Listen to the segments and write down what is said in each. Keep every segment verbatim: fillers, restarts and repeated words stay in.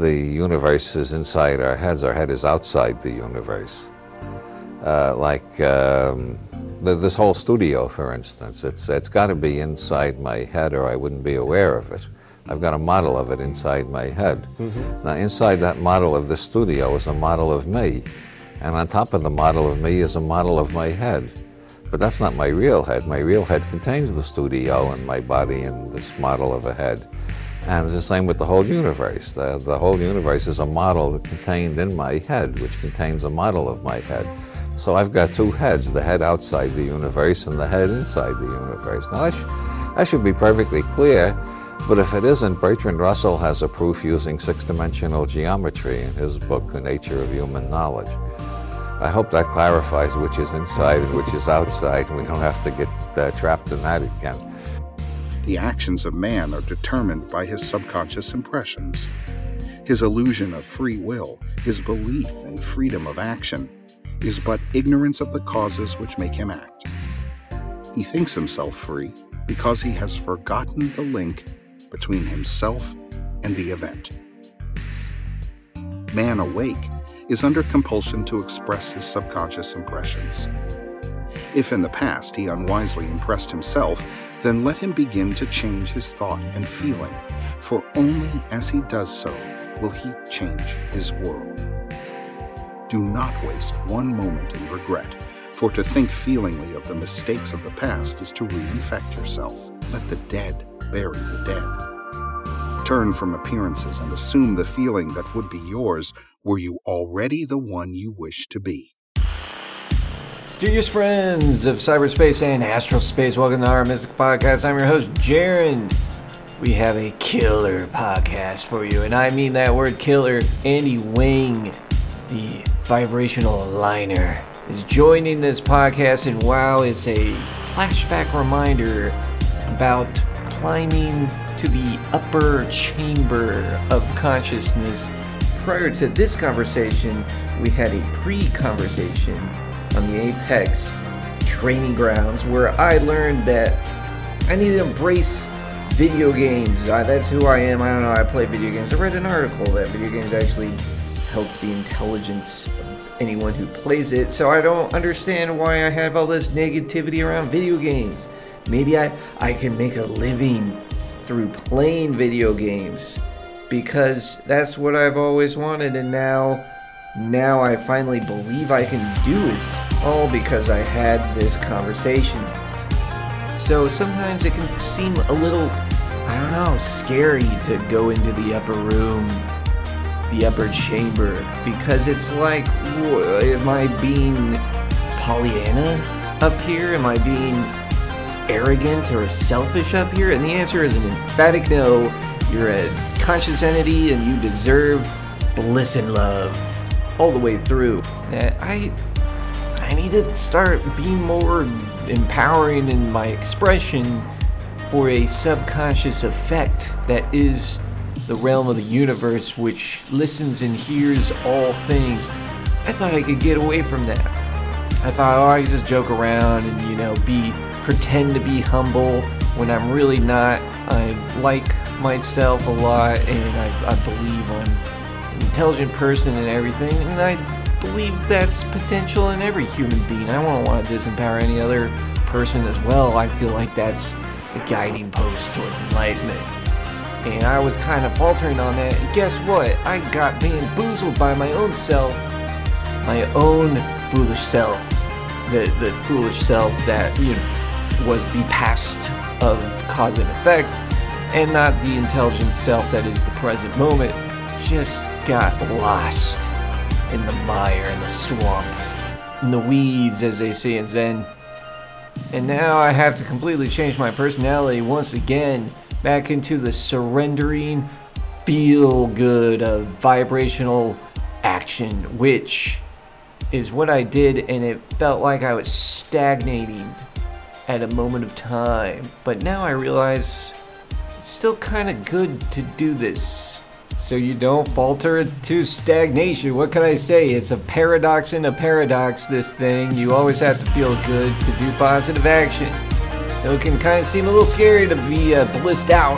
the universe is inside our heads, our head is outside the universe. Uh, like um, the, this whole studio, for instance, it's, it's got to be inside my head or I wouldn't be aware of it. I've got a model of it inside my head. Mm-hmm. Now, inside that model of the studio is a model of me. And on top of the model of me is a model of my head. But that's not my real head. My real head contains the studio and my body and this model of a head. And it's the same with the whole universe. The, the whole universe is a model contained in my head, which contains a model of my head. So I've got two heads, the head outside the universe and the head inside the universe. Now, that, sh that should be perfectly clear. But if it isn't, Bertrand Russell has a proof using six-dimensional geometry in his book, The Nature of Human Knowledge. I hope that clarifies which is inside and which is outside, and we don't have to get uh, trapped in that again. The actions of man are determined by his subconscious impressions, his illusion of free will, his belief in freedom of action, is but ignorance of the causes which make him act. He thinks himself free because he has forgotten the link between himself and the event. Man awake is under compulsion to express his subconscious impressions. If in the past he unwisely impressed himself, then let him begin to change his thought and feeling, for only as he does so will he change his world. Do not waste one moment in regret, for to think feelingly of the mistakes of the past is to reinfect yourself. Let the dead bury the dead. Turn from appearances and assume the feeling that would be yours were you already the one you wish to be. Mysterious friends of cyberspace and astral space, welcome to our Mystic Podcast. I'm your host, Jaron. We have a killer podcast for you, and I mean that word killer. Andy Wang, the vibrational aligner, is joining this podcast, and wow, it's a flashback reminder about climbing to the upper chamber of consciousness. Prior to this conversation, we had a pre-conversation on the Apex training grounds where I learned that I need to embrace video games. I, that's who I am. I don't know. I play video games. I read an article that video games actually help the intelligence of anyone who plays it. So I don't understand why I have all this negativity around video games. Maybe I, I can make a living through playing video games, because that's what I've always wanted, and now now I finally believe I can do it, all because I had this conversation. So sometimes it can seem a little, I don't know, scary to go into the upper room, the upper chamber, because it's like, am I being Pollyanna up here? Am I being arrogant or selfish up here? And the answer is an emphatic no. You're a conscious entity and you deserve bliss and love all the way through. I, I need to start being more empowering in my expression for a subconscious effect that is the realm of the universe, which listens and hears all things. I thought I could get away from that. I thought, oh, I could just joke around and, you know, be pretend to be humble when I'm really not. I like myself a lot, and I, I believe I'm an intelligent person and everything, and I believe that's potential in every human being. I don't want to disempower any other person as well. I feel like that's the guiding post towards enlightenment, and I was kind of faltering on that, and guess what? I got bamboozled by my own self, my own foolish self, the, the foolish self that, you know, was the past of cause and effect, and not the intelligent self that is the present moment. Just got lost in the mire, in the swamp, in the weeds, as they say in Zen. And now I have to completely change my personality once again, back into the surrendering feel good of vibrational action, which is what I did, and it felt like I was stagnating at a moment of time. But now I realize it's still kind of good to do this, so you don't falter to stagnation. What can I say? It's a paradox in a paradox, this thing. You always have to feel good to do positive action. So it can kind of seem a little scary to be uh, blissed out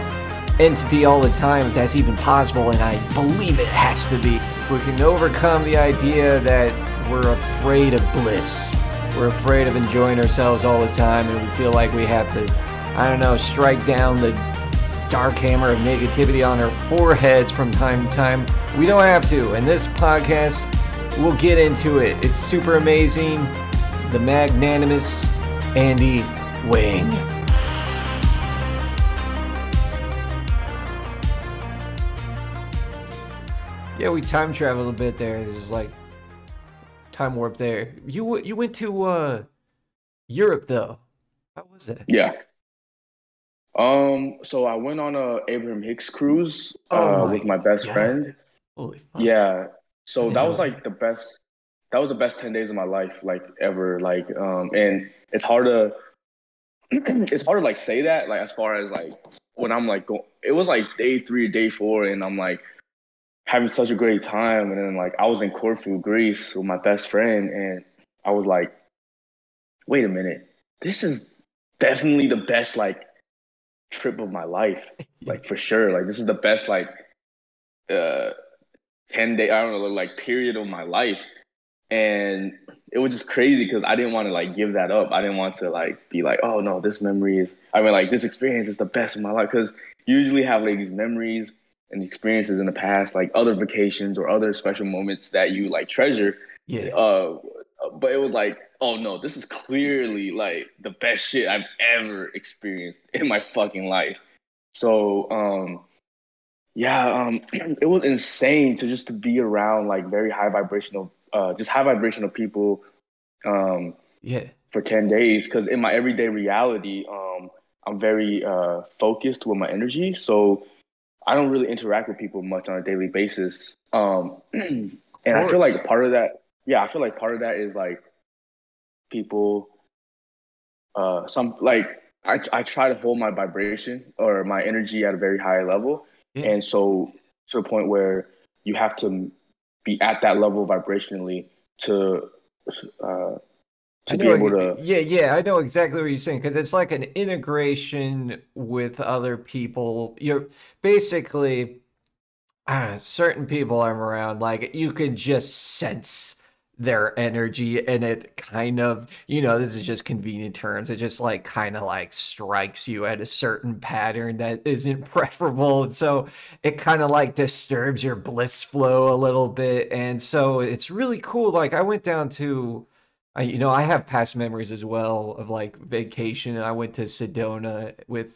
entity all the time, if that's even possible, and I believe it has to be. If we can overcome the idea that we're afraid of bliss, we're afraid of enjoying ourselves all the time, and we feel like we have to, I don't know, strike down the dark hammer of negativity on our foreheads from time to time, we don't have to. And this podcast, we'll get into it. It's super amazing. The magnanimous Andy Wang. Yeah, we time traveled a bit there. There's like time warp there. You you went to uh, Europe though. How was it? Yeah. Um. So I went on a Abraham Hicks cruise oh uh, my with my best God. friend. Holy fuck. Yeah. So yeah. that was like the best. That was the best ten days of my life, like ever. Like, um, and it's hard to, it's hard to like say that. Like, as far as like when I'm like, go, it was like day three, day four, and I'm like having such a great time. And then like I was in Corfu, Greece, with my best friend, and I was like, wait a minute, this is definitely the best like trip of my life, like for sure. Like this is the best like uh ten day, I don't know, like period of my life. And it was just crazy because I didn't want to like give that up. I didn't want to like be like, oh no, this memory is, I mean like this experience is the best of my life. Because you usually have like these memories and experiences in the past, like other vacations or other special moments that you like treasure. Yeah. Uh, but it was like, oh no, this is clearly like the best shit I've ever experienced in my fucking life. So um, yeah, um, it was insane to just to be around like very high vibrational Uh, just high vibrational people um, yeah. for ten days. Because in my everyday reality, um, I'm very uh, focused with my energy. So I don't really interact with people much on a daily basis. Um, and I feel like part of that, yeah, I feel like part of that is like people, uh, some like I, I try to hold my vibration or my energy at a very high level. Yeah. And so to a point where you have to be at that level vibrationally to uh, to be able to... Yeah, yeah, I know exactly what you're saying, because it's like an integration with other people. You're basically, I don't know, certain people I'm around, like, you could just sense their energy, and it kind of, you know, this is just convenient terms, it just like kind of like strikes you at a certain pattern that isn't preferable, and so it kind of like disturbs your bliss flow a little bit. And so it's really cool. Like I went down to I, you know I have past memories as well of like vacation. I went to Sedona with,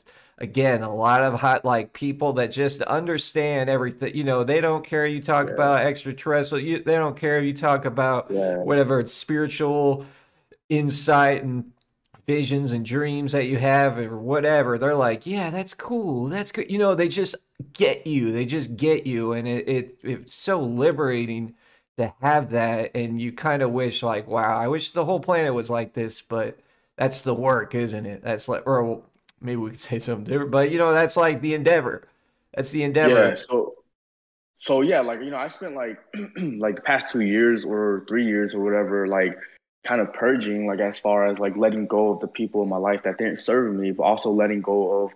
again, a lot of hot like people that just understand everything. You know, they don't care if you talk yeah. about extraterrestrial. You, they don't care if you talk about yeah. whatever it's spiritual insight and visions and dreams that you have or whatever. They're like, yeah, that's cool. That's good. You know, they just get you. They just get you, and it, it it's so liberating to have that. And you kind of wish like, wow, I wish the whole planet was like this. But that's the work, isn't it? That's like, or maybe we could say something different, but you know, that's like the endeavor. That's the endeavor. Yeah, so, so yeah, like, you know, I spent like, like the past two years or three years or whatever, like kind of purging, like as far as like letting go of the people in my life that didn't serve me, but also letting go of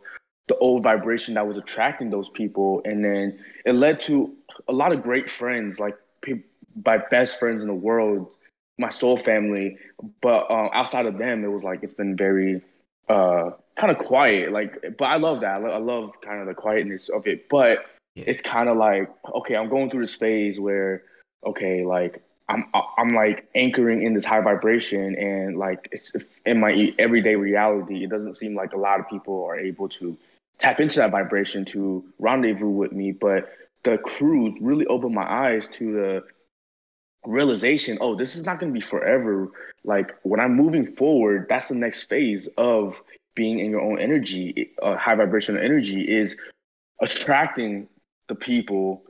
the old vibration that was attracting those people. And then it led to a lot of great friends, like pe- my best friends in the world, my soul family. But um, outside of them, it was like, it's been very, uh, kind of quiet, like, but I love that. I love kind of the quietness of it, but yeah. it's kind of like, okay, I'm going through this phase where, okay, like I'm, I'm like anchoring in this high vibration, and like it's in my everyday reality, it doesn't seem like a lot of people are able to tap into that vibration to rendezvous with me. But the cruise really opened my eyes to the realization, oh, this is not going to be forever. Like when I'm moving forward, that's the next phase of being in your own energy, uh, high vibrational energy, is attracting the people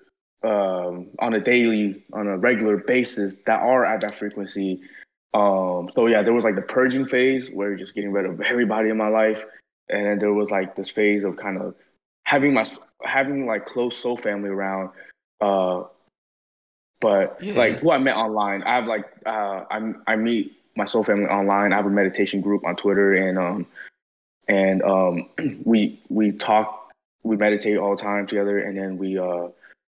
um, on a daily, on a regular basis that are at that frequency. Um, so yeah, there was like the purging phase where just getting rid of everybody in my life, and then there was like this phase of kind of having my having like close soul family around, uh, but yeah. like who I met online. I have like uh, I I meet my soul family online. I have a meditation group on Twitter, and um. And um, we we talk we meditate all the time together, and then we uh,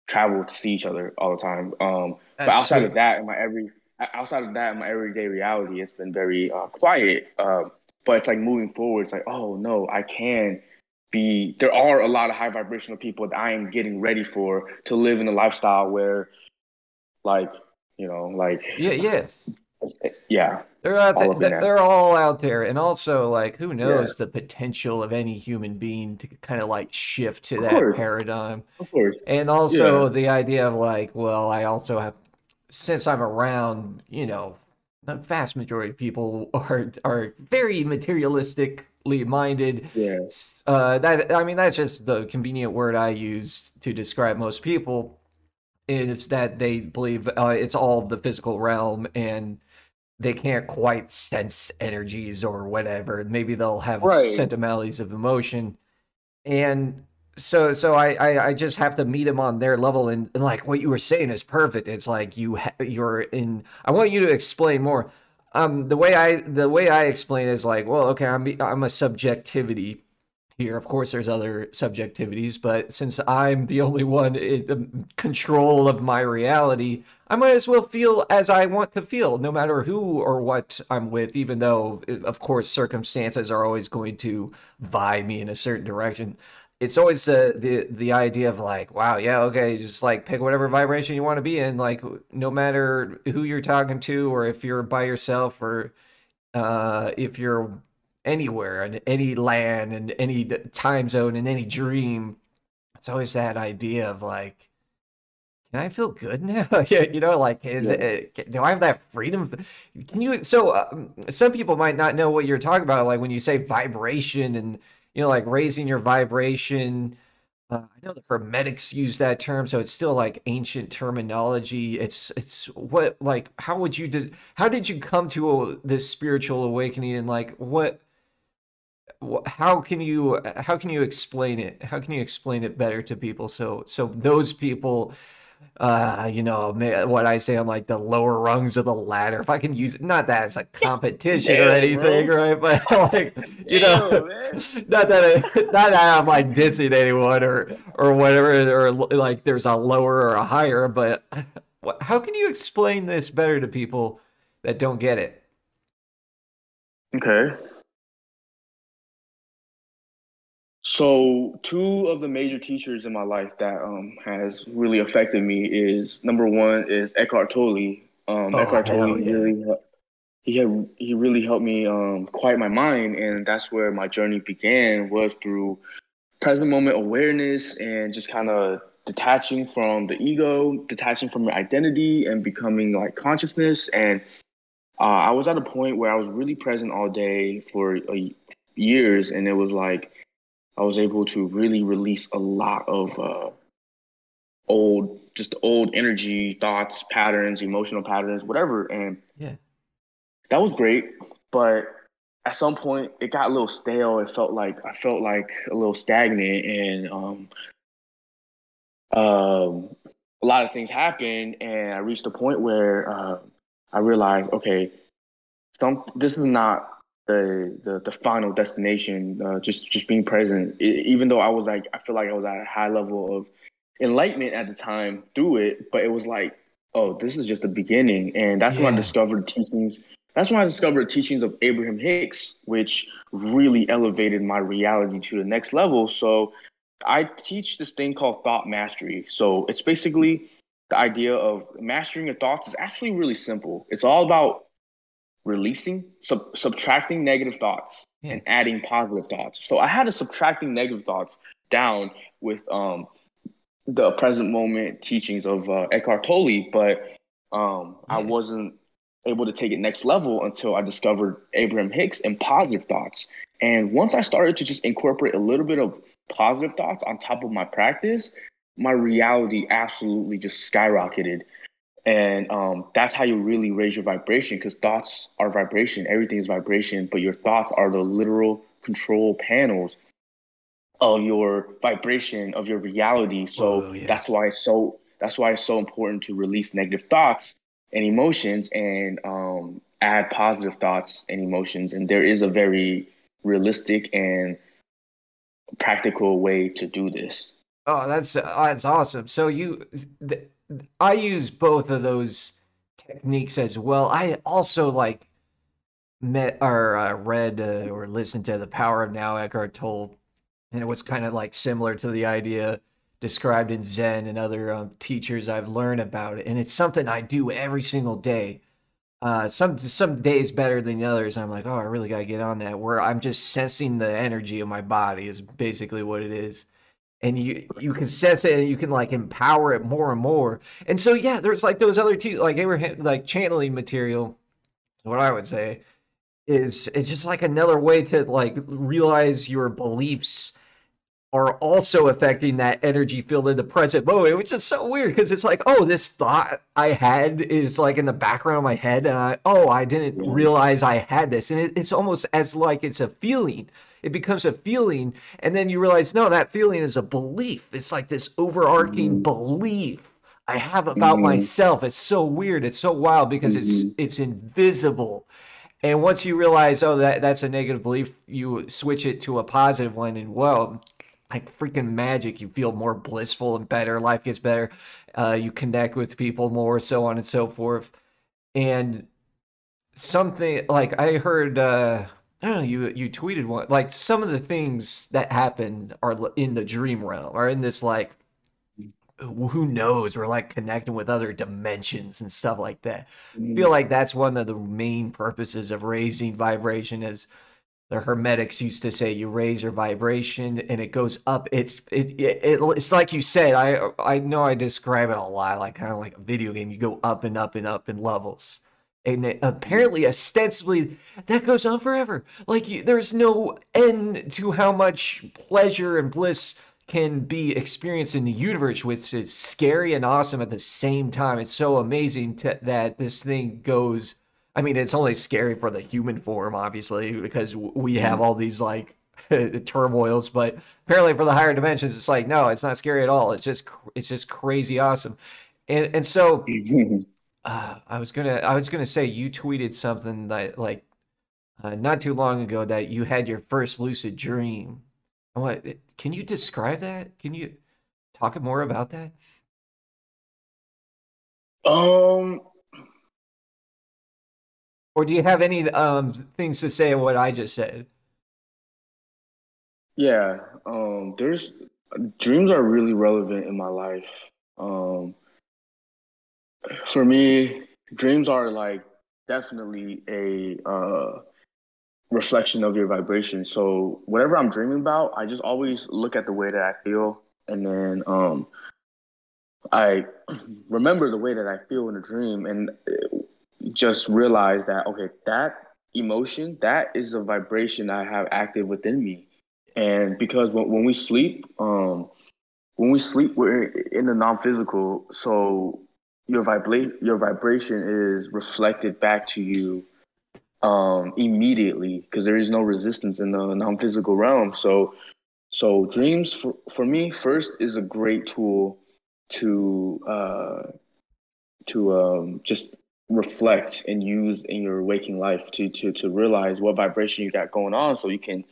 travel to see each other all the time. Um, but outside sweet. of that, in my every outside of that, in my everyday reality, it's been very uh, quiet. Uh, but it's like moving forward, it's like, oh no, I can be. There are a lot of high vibrational people that I am getting ready for to live in a lifestyle where, like, you know, like yeah, yeah. Yeah, they're out all there, they're all out there, and also like who knows yeah. the potential of any human being to kind of like shift to of that course. paradigm. Of course, and also yeah. the idea of like, well, I also have, since I'm around, you know, the vast majority of people are are very materialistically minded. Yeah, uh, that I mean that's just the convenient word I use to describe most people, is that they believe uh, it's all the physical realm and they can't quite sense energies or whatever. Maybe they'll have right. sentimentalities of emotion. And so so I, I, I just have to meet them on their level. And, and like what you were saying is perfect. It's like you ha you're in, I want you to explain more. Um, the way I, the way I explain is like, well, okay, I'm, I'm a subjectivity here. Of course there's other subjectivities, but since I'm the only one in control of my reality, I might as well feel as I want to feel, no matter who or what I'm with, even though, of course, circumstances are always going to vibe me in a certain direction. It's always the, the, the idea of like, wow, yeah, okay, just like pick whatever vibration you want to be in, like no matter who you're talking to or if you're by yourself or uh, if you're anywhere in any land and any time zone and any dream. It's always that idea of like, can I feel good now? You know, like, is yeah. it, do I have that freedom? Can you, so um, some people might not know what you're talking about. Like when you say vibration and, you know, like raising your vibration, uh, I know the hermetics use that term. So it's still like ancient terminology. It's, it's what, like, how would you, do, how did you come to a, this spiritual awakening, and like, what, how can you how can you explain it how can you explain it better to people, so so those people uh you know what I say on like the lower rungs of the ladder, if I can use it, not that it's a competition yeah, or anything, bro. Right, but like you yeah, know man. not that it, not that I'm like dissing anyone or or whatever, or like there's a lower or a higher, but how can you explain this better to people that don't get it? Okay. So two of the major teachers in my life that um, has really affected me is, number one is Eckhart Tolle. Um, oh, Eckhart Tolle yeah. really he had, he really helped me um, quiet my mind, and that's where my journey began, was through present moment awareness and just kind of detaching from the ego, detaching from your identity, and becoming like consciousness. And uh, I was at a point where I was really present all day for uh, years, and it was like, I was able to really release a lot of uh, old, just old energy, thoughts, patterns, emotional patterns, whatever. And yeah, that was great. But at some point, it got a little stale. It felt like I felt like a little stagnant, and um, um, a lot of things happened. And I reached a point where uh, I realized, okay, some, this is not The, the the final destination. Uh, just just being present, it, even though I was like, I feel like I was at a high level of enlightenment at the time through it, but it was like, oh, this is just the beginning. And that's yeah. when I discovered teachings. That's when I discovered teachings of Abraham Hicks, which really elevated my reality to the next level. So I teach this thing called thought mastery. So it's basically the idea of mastering your thoughts is actually really simple. It's all about releasing, sub subtracting negative thoughts yeah. and adding positive thoughts. So I had a subtracting negative thoughts down with um, the present moment teachings of uh, Eckhart Tolle, but um, yeah. I wasn't able to take it next level until I discovered Abraham Hicks and positive thoughts. And once I started to just incorporate a little bit of positive thoughts on top of my practice, my reality absolutely just skyrocketed. And um, that's how you really raise your vibration, because thoughts are vibration. Everything is vibration, but your thoughts are the literal control panels of your vibration, of your reality. So oh, yeah. that's why it's so that's why it's so important to release negative thoughts and emotions, and um, add positive thoughts and emotions. And there is a very realistic and practical way to do this. Oh, that's that's awesome. So you, th- I use both of those techniques as well. I also like met or uh, read uh, or listened to The Power of Now, Eckhart Tolle, and it was kind of like similar to the idea described in Zen and other um, teachers I've learned about it. And it's something I do every single day. Uh, some some days better than others. I'm like, oh, I really got to get on that, where I'm just sensing the energy of my body is basically what it is. And you, you can sense it and you can like empower it more and more. And so, yeah, there's like those other two, like they were like channeling material. What I would say is it's just like another way to like realize your beliefs are also affecting that energy field in the present moment, which is so weird because it's like, oh, this thought I had is like in the background of my head, and I, oh, I didn't realize I had this. And it, it's almost as like it's a feeling. It becomes a feeling, and then you realize, no, that feeling is a belief. It's like this overarching mm-hmm. belief I have about mm-hmm. myself. It's so weird. It's so wild because mm-hmm. it's it's invisible. And once you realize, oh, that that's a negative belief, you switch it to a positive one, and well, like freaking magic, you feel more blissful and better. Life gets better. Uh, you connect with people more, so on and so forth. And something like I heard, uh, I don't know, you, you tweeted one, like some of the things that happen are in the dream realm or in this, like, who knows, we're like connecting with other dimensions and stuff like that. Mm-hmm. I feel like that's one of the main purposes of raising vibration is, the Hermetics used to say you raise your vibration and it goes up. It's it, it, it it's like you said. I I know I describe it a lot, like kind of like a video game. You go up and up and up in levels, and it, apparently, ostensibly, that goes on forever. Like you, there's no end to how much pleasure and bliss can be experienced in the universe, which is scary and awesome at the same time. It's so amazing to, that this thing goes. I mean, it's only scary for the human form, obviously, because we have all these, like, turmoils. But apparently for the higher dimensions, it's like, no, it's not scary at all. It's just it's just crazy awesome. And and so uh, I was going to I was going to say you tweeted something that, like, uh, not too long ago that you had your first lucid dream. What, can you describe that? Can you talk more about that? Um... Or do you have any um, things to say on what I just said? Yeah, um, there's dreams are really relevant in my life. Um, for me, dreams are like definitely a uh, reflection of your vibration. So whatever I'm dreaming about, I just always look at the way that I feel, and then um, I remember the way that I feel in a dream, and it, just realize that, okay, that emotion, that is a vibration I have active within me. And because when, when we sleep, um, when we sleep, we're in the non-physical. So your vibra- your vibration is reflected back to you um, immediately because there is no resistance in the non-physical realm. So, so dreams for, for me first is a great tool to uh, to um, just reflect and use in your waking life to to to realize what vibration you got going on so you can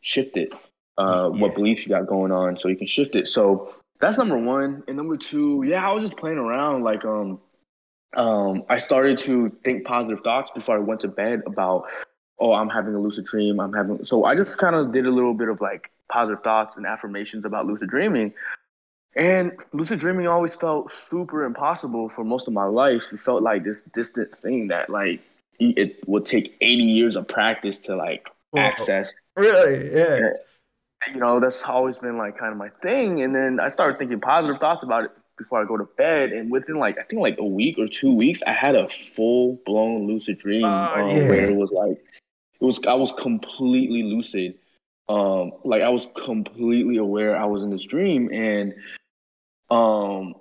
shift it, uh yeah. what beliefs you got going on so you can shift it. So that's number one. And number two, yeah, I was just playing around, like um um I started to think positive thoughts before I went to bed about, oh, I'm having a lucid dream, I'm having so I just kind of did a little bit of like positive thoughts and affirmations about lucid dreaming. And lucid dreaming always felt super impossible for most of my life. It felt like this distant thing that, like, it would take eighty years of practice to, like, Whoa. access. Really? Yeah. And, you know, that's always been, like, kind of my thing. And then I started thinking positive thoughts about it before I go to bed. And within, like, I think, like, a week or two weeks, I had a full-blown lucid dream oh, um, yeah. where it was, like, it was I was completely lucid. Um, like, I was completely aware I was in this dream. And... Um,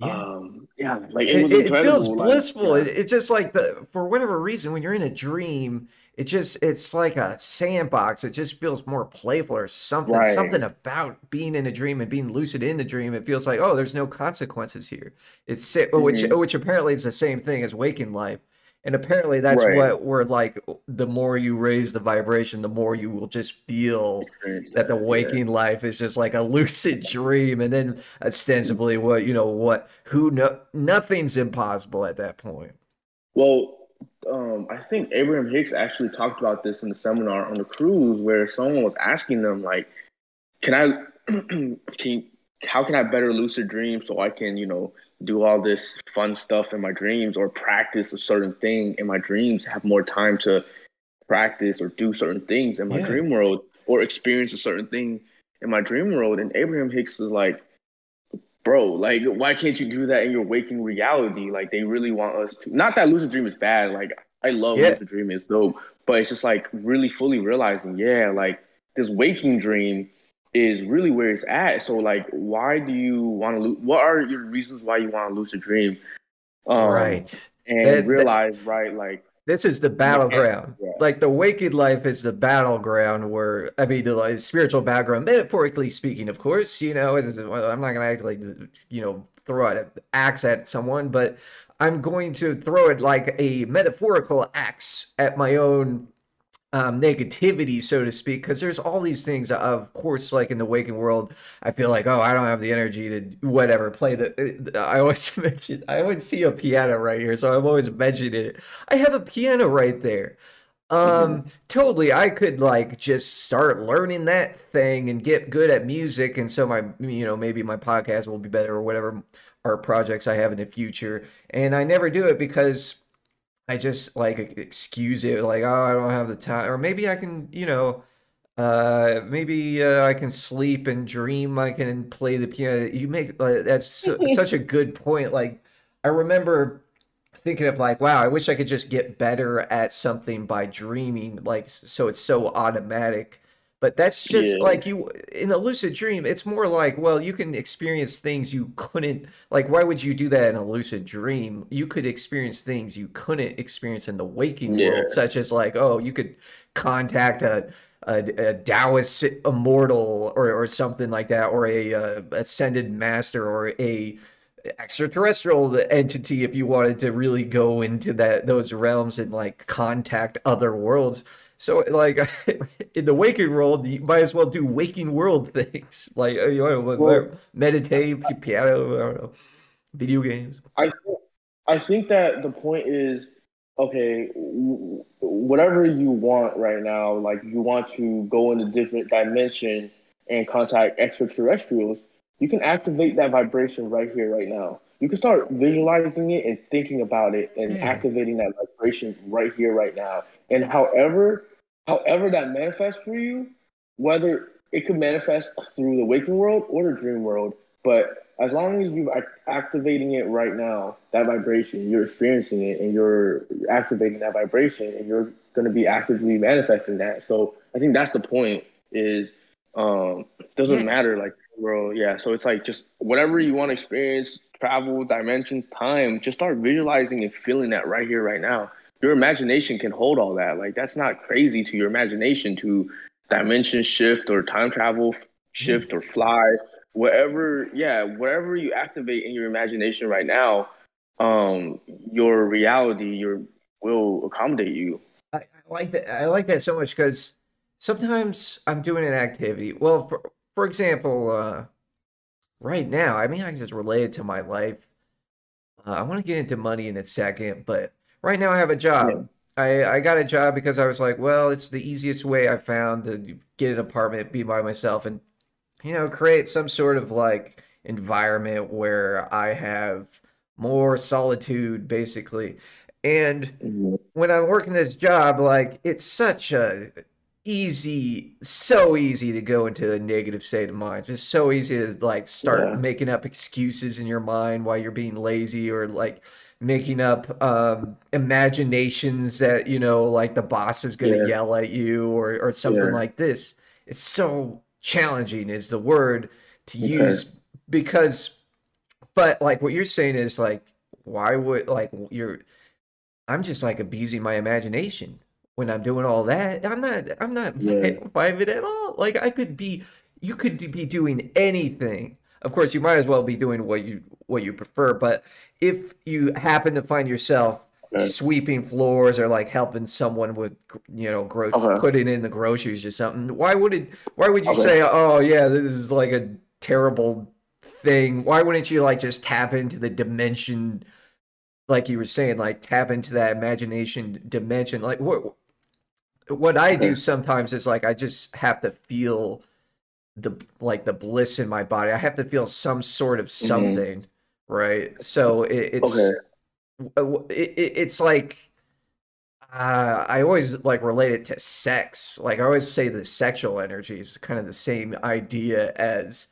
yeah. um, yeah, like it, was it, it feels like, blissful. Yeah. It, it's just like the, for whatever reason, when you're in a dream, it just, it's like a sandbox. It just feels more playful or something, right. something about being in a dream and being lucid in a dream. It feels like, oh, there's no consequences here. It's, which, mm-hmm. which apparently is the same thing as waking life. And apparently that's right. what we're like, the more you raise the vibration, the more you will just feel that the waking yeah. life is just like a lucid dream. And then ostensibly what, you know, what, who know, nothing's impossible at that point. Well, um, I think Abraham Hicks actually talked about this in the seminar on the cruise where someone was asking them like, can I, can, how can I better lucid dream so I can, you know, do all this fun stuff in my dreams or practice a certain thing in my dreams, have more time to practice or do certain things in my yeah. dream world or experience a certain thing in my dream world. And Abraham Hicks was like, bro, like, why can't you do that in your waking reality? Like, they really want us to, not that lucid dream is bad. Like, I love yeah. lucid dream, it's dope, but it's just like really fully realizing, yeah, like this waking dream is really where it's at. So like, why do you want to lose? What are your reasons why you want to lose a dream? Um, right. And that, realize, that, right, like. This is the battleground. Yeah. Like the waking life is the battleground where, I mean, the like, spiritual background, metaphorically speaking, of course, you know, I'm not going to act like, you know, throw an axe at someone, but I'm going to throw it like a metaphorical axe at my own Um, negativity, so to speak, because there's all these things, of course, like in the waking world, I feel like, oh, I don't have the energy to whatever, play the, I always mention, I always see a piano right here, so I'm always mentioning it. I have a piano right there. Um, mm-hmm. Totally, I could like just start learning that thing and get good at music, and so my, you know, maybe my podcast will be better or whatever art projects I have in the future, and I never do it because I just like excuse it like, oh, I don't have the time, or maybe I can, you know, uh, maybe uh, I can sleep and dream. I can play the piano. You make like, that's su such a good point. Like, I remember thinking of like, wow, I wish I could just get better at something by dreaming. Like, so it's so automatic. But that's just yeah. like you in a lucid dream. It's more like, well, you can experience things you couldn't. Like, why would you do that in a lucid dream? You could experience things you couldn't experience in the waking yeah. world, such as like, oh, you could contact a a, a Taoist immortal or or something like that, or a uh, ascended master or a extraterrestrial entity if you wanted to really go into that those realms and like contact other worlds. So, like, in the waking world, you might as well do waking world things. Like, you know, well, meditate, piano, I don't know, video games. I, I think that the point is, okay, whatever you want right now, like, you want to go in a different dimension and contact extraterrestrials, you can activate that vibration right here, right now. You can start visualizing it and thinking about it and yeah. activating that vibration right here, right now. And however, however that manifests for you, whether it could manifest through the waking world or the dream world, but as long as you're activating it right now, that vibration, you're experiencing it and you're activating that vibration and you're going to be actively manifesting that. So I think that's the point is, um, it doesn't yeah. matter like world. Yeah. So it's like, just whatever you want to experience, travel, dimensions, time, just start visualizing and feeling that right here, right now. Your imagination can hold all that. Like, that's not crazy to your imagination to dimension shift or time travel shift mm. or fly, whatever. Yeah, whatever you activate in your imagination right now, um, your reality, your will accommodate you. I, I like that. I like that so much because sometimes I'm doing an activity. Well, for, for example, uh, right now, I mean, I can just relate it to my life. Uh, I want to get into money in a second, but right now I have a job. Yeah. I, I got a job because I was like, well, it's the easiest way I found to get an apartment, be by myself, and, you know, create some sort of like environment where I have more solitude, basically. And when I'm working this job, like, it's such a easy, so easy to go into a negative state of mind. Just so easy to like start yeah. making up excuses in your mind while you're being lazy, or like making up um imaginations that, you know, like the boss is gonna yeah. yell at you, or or something yeah. like this. It's so challenging is the word to okay. use, because but like what you're saying is like, why would like you're I'm just like abusing my imagination when I'm doing all that. I'm not I'm not yeah. private at all. Like, I could be you could be doing anything. Of course, you might as well be doing what you what you prefer, but if you happen to find yourself okay. sweeping floors or like helping someone with, you know, gro- okay. putting in the groceries or something. Why would it? Why would you okay. say, oh yeah, this is like a terrible thing? Why wouldn't you like just tap into the dimension, like you were saying, like tap into that imagination dimension? Like what what I okay. do sometimes is like I just have to feel the like the bliss in my body. I have to feel some sort of something. Mm-hmm. Right, so it, it's okay. it, it, it's like uh, I always like relate it to sex. Like I always say, the sexual energy is kind of the same idea as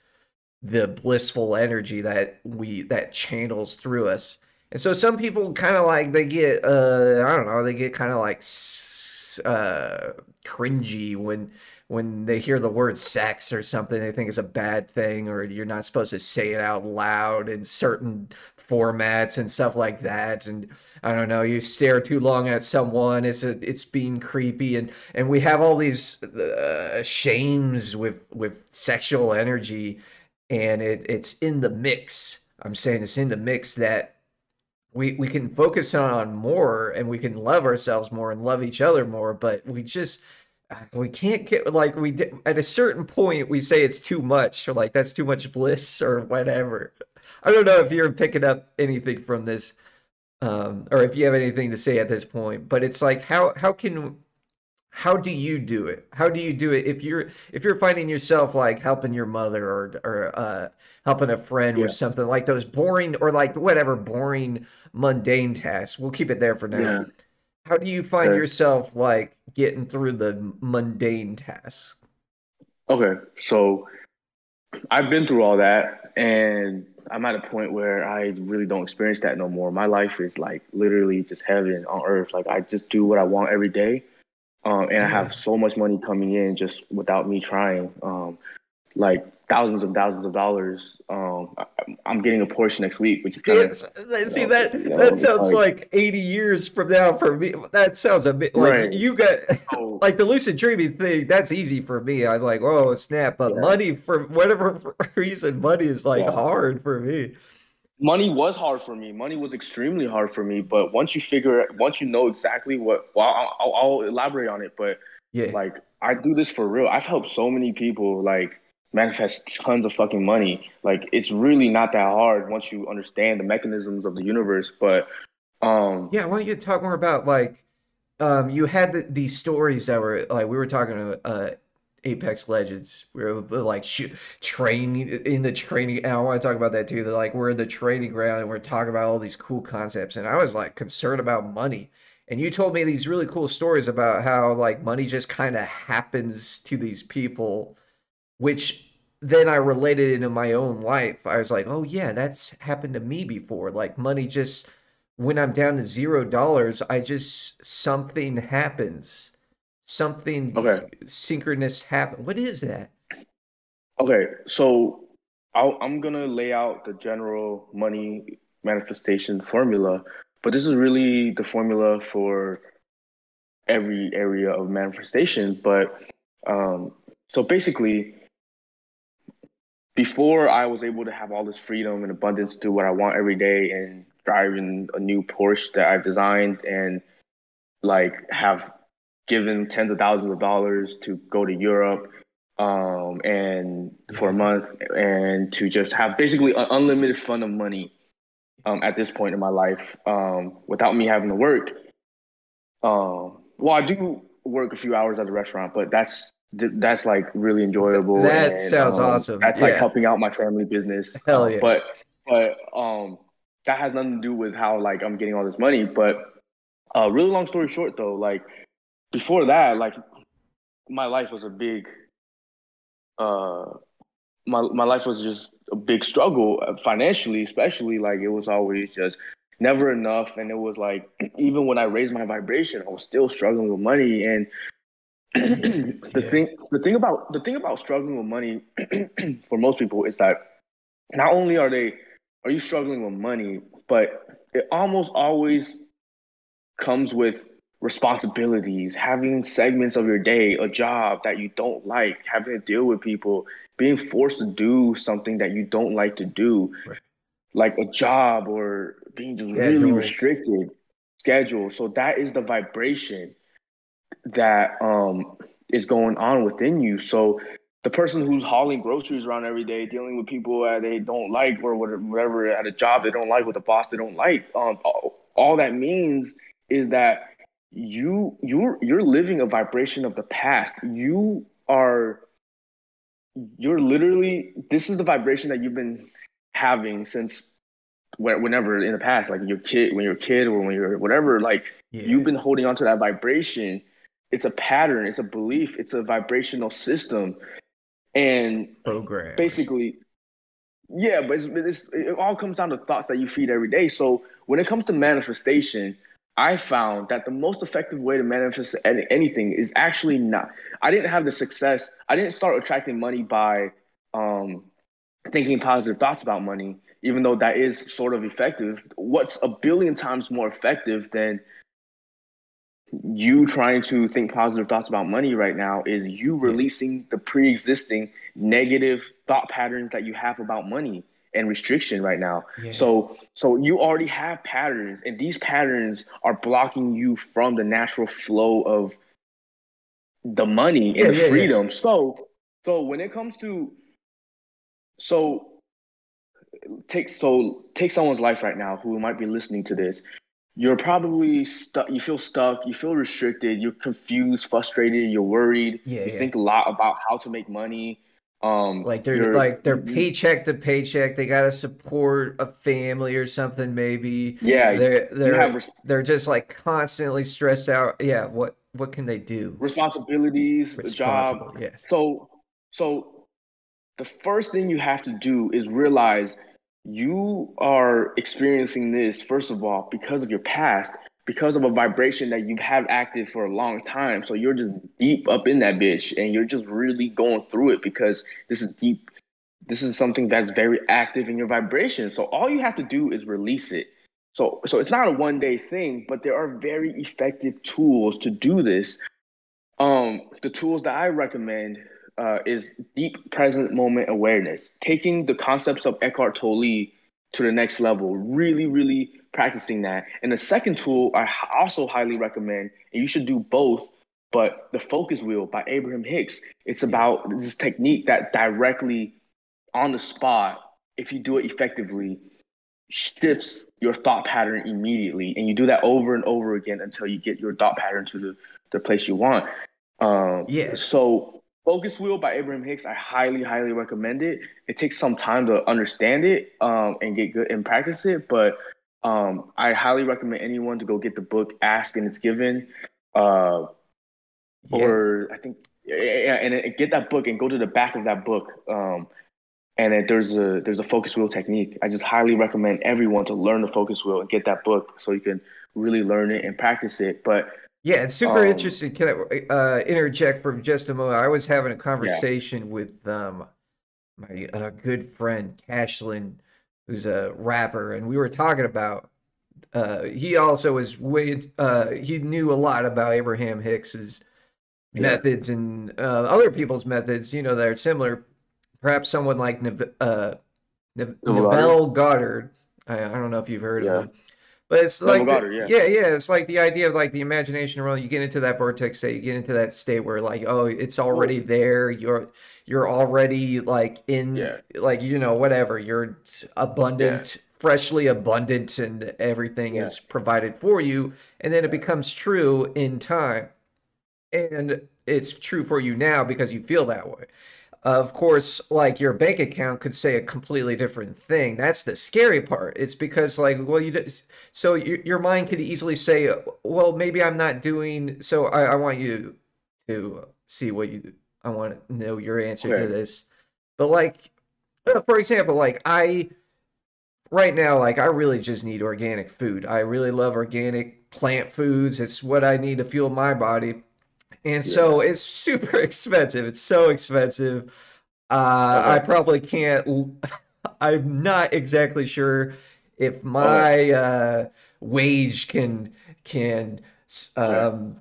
the blissful energy that we that channels through us. And so some people kind of like they get uh, I don't know, they get kind of like uh, cringy when when they hear the word sex or something. They think it's a bad thing, or you're not supposed to say it out loud in certain formats and stuff like that. And I don't know, you stare too long at someone, it's a, it's being creepy. And, and we have all these uh, shames with, with sexual energy, and it, it's in the mix. I'm saying it's in the mix that we, we can focus on more, and we can love ourselves more and love each other more, but we just... we can't get like we did at a certain point. We say it's too much, or like that's too much bliss or whatever. I don't know if you're picking up anything from this, um, or if you have anything to say at this point, but it's like, how, how can, how do you do it? How do you do it? If you're, if you're finding yourself like helping your mother or, or, uh, helping a friend yeah. or something like those boring or like whatever boring mundane tasks, we'll keep it there for now. Yeah. How do you find okay. yourself like getting through the mundane tasks? Okay, so I've been through all that, and I'm at a point where I really don't experience that no more. My life is like literally just heaven on earth. Like I just do what I want every day, um, and yeah. I have so much money coming in just without me trying, um, like thousands and thousands of dollars. Um, I, I'm getting a Porsche next week, which is kind of, see know, that you know, that sounds like, like eighty years from now for me. That sounds a bit like right. you got so, like the lucid dreaming thing. That's easy for me. I'm like, oh snap! But yeah. money, for whatever reason, money is like yeah. hard for me. Money was hard for me. Money was extremely hard for me. But once you figure, once you know exactly what, well, I'll, I'll, I'll elaborate on it. But yeah, like I do this for real. I've helped so many people. Like. Manifest tons of fucking money. Like it's really not that hard once you understand the mechanisms of the universe. But um yeah, why don't you talk more about like um you had the, these stories that were like we were talking to uh Apex Legends. We were like shoot, training in the training. And I want to talk about that too. That like we're in the training ground and we're talking about all these cool concepts. And I was like concerned about money. And you told me these really cool stories about how like money just kind of happens to these people. Which then I related into my own life. I was like, oh yeah, that's happened to me before. Like money just, when I'm down to zero dollars, I just, something happens. Something okay. synchronous happen. What is that? Okay, so I'll, I'm gonna lay out the general money manifestation formula, but this is really the formula for every area of manifestation. But um, so basically, before I was able to have all this freedom and abundance to do what I want every day and driving a new Porsche that I've designed and like have given tens of thousands of dollars to go to Europe um, and for a month and to just have basically an unlimited fund of money um, at this point in my life um, without me having to work. Um, well, I do work a few hours at a restaurant, but that's that's like really enjoyable. That and, sounds um, awesome. That's yeah. like helping out my family business. Hell yeah. But but um that has nothing to do with how like I'm getting all this money. But uh really long story short though, like before that, like my life was a big uh my my life was just a big struggle financially, especially. Like it was always just never enough, and it was like even when I raised my vibration, I was still struggling with money. And the yeah. thing the thing about the thing about struggling with money for most people is that not only are they are you struggling with money, but it almost always comes with responsibilities, having segments of your day, a job that you don't like, having to deal with people, being forced to do something that you don't like to do, right. like a job or being just yeah, really restricted. schedule. So that is the vibration that um, is going on within you. So the person who's hauling groceries around every day, dealing with people that they don't like or whatever at a job they don't like, with a boss they don't like, um, all, all that means is that you you're you're living a vibration of the past. You are you're literally this is the vibration that you've been having since whenever in the past, like your kid when you're a kid or when you're whatever, like yeah. you've been holding on to that vibration. It's a pattern, it's a belief, it's a vibrational system. And program. Basically, yeah, but it's, it's, it all comes down to thoughts that you feed every day. So when it comes to manifestation, I found that the most effective way to manifest any, anything is actually not. I didn't have the success. I didn't start attracting money by um, thinking positive thoughts about money, even though that is sort of effective. What's a billion times more effective than you trying to think positive thoughts about money right now is you releasing the pre-existing negative thought patterns that you have about money and restriction right now. Yeah. So so you already have patterns, and these patterns are blocking you from the natural flow of the money yeah, and yeah, freedom. Yeah. So so when it comes to so take so take someone's life right now who might be listening to this. You're probably stuck. You feel stuck. You feel restricted. You're confused, frustrated. You're worried. Yeah, you yeah. think a lot about how to make money. Um, like they're like they're paycheck to paycheck. They gotta support a family or something. Maybe. Yeah. They're they're have, they're just like constantly stressed out. Yeah. What what can they do? Responsibilities. A job. Yes. So so the first thing you have to do is realize you are experiencing this, first of all, because of your past, because of a vibration that you've had active for a long time. So you're just deep up in that bitch, and you're just really going through it because this is deep. This is something that's very active in your vibration. So all you have to do is release it. So, so it's not a one day thing, but there are very effective tools to do this. Um, the tools that I recommend Uh, is deep present moment awareness, taking the concepts of Eckhart Tolle to the next level, really, really practicing that. And the second tool I also highly recommend, and you should do both, but the focus wheel by Abraham Hicks. It's about this technique that directly on the spot, if you do it effectively, shifts your thought pattern immediately. And you do that over and over again until you get your thought pattern to the, the place you want. Um, yeah. So Focus Wheel by Abraham Hicks, I highly, highly recommend it. It takes some time to understand it um, and get good and practice it, but um, I highly recommend anyone to go get the book Ask and It's Given, uh, yeah. or I think, yeah, and it, get that book and go to the back of that book. Um, and it, there's a there's a Focus Wheel technique. I just highly recommend everyone to learn the Focus Wheel and get that book so you can really learn it and practice it. But yeah, it's super um, interesting. Can I uh, interject for just a moment? I was having a conversation yeah. with um, my uh, good friend Cashlin, who's a rapper, and we were talking about. Uh, he also was way. Uh, he knew a lot about Abraham Hicks's yeah. methods and uh, other people's methods. You know, that are similar. Perhaps someone like Neve- uh, Neve- Neville Goddard. I, I don't know if you've heard yeah. of him. But it's like, the, her, yeah. yeah, yeah, it's like the idea of like the imagination realm. You get into that vortex state, you get into that state where like, oh, it's already there. You're, you're already like in, yeah. like, you know, whatever. You're abundant, yeah. freshly abundant, and everything yeah. is provided for you. And then it becomes true in time. And it's true for you now because you feel that way. Of course, like your bank account could say a completely different thing. That's the scary part. It's because like, well, you just, so your, your mind could easily say, well, maybe I'm not doing, so I, I want you to see what you, I want to know your answer okay. to this. But like, for example, like I, right now, like I really just need organic food. I really love organic plant foods. It's what I need to fuel my body. And yeah. so it's super expensive. It's so expensive. Uh, okay. I probably can't. I'm not exactly sure if my oh. uh, wage can can um, yeah.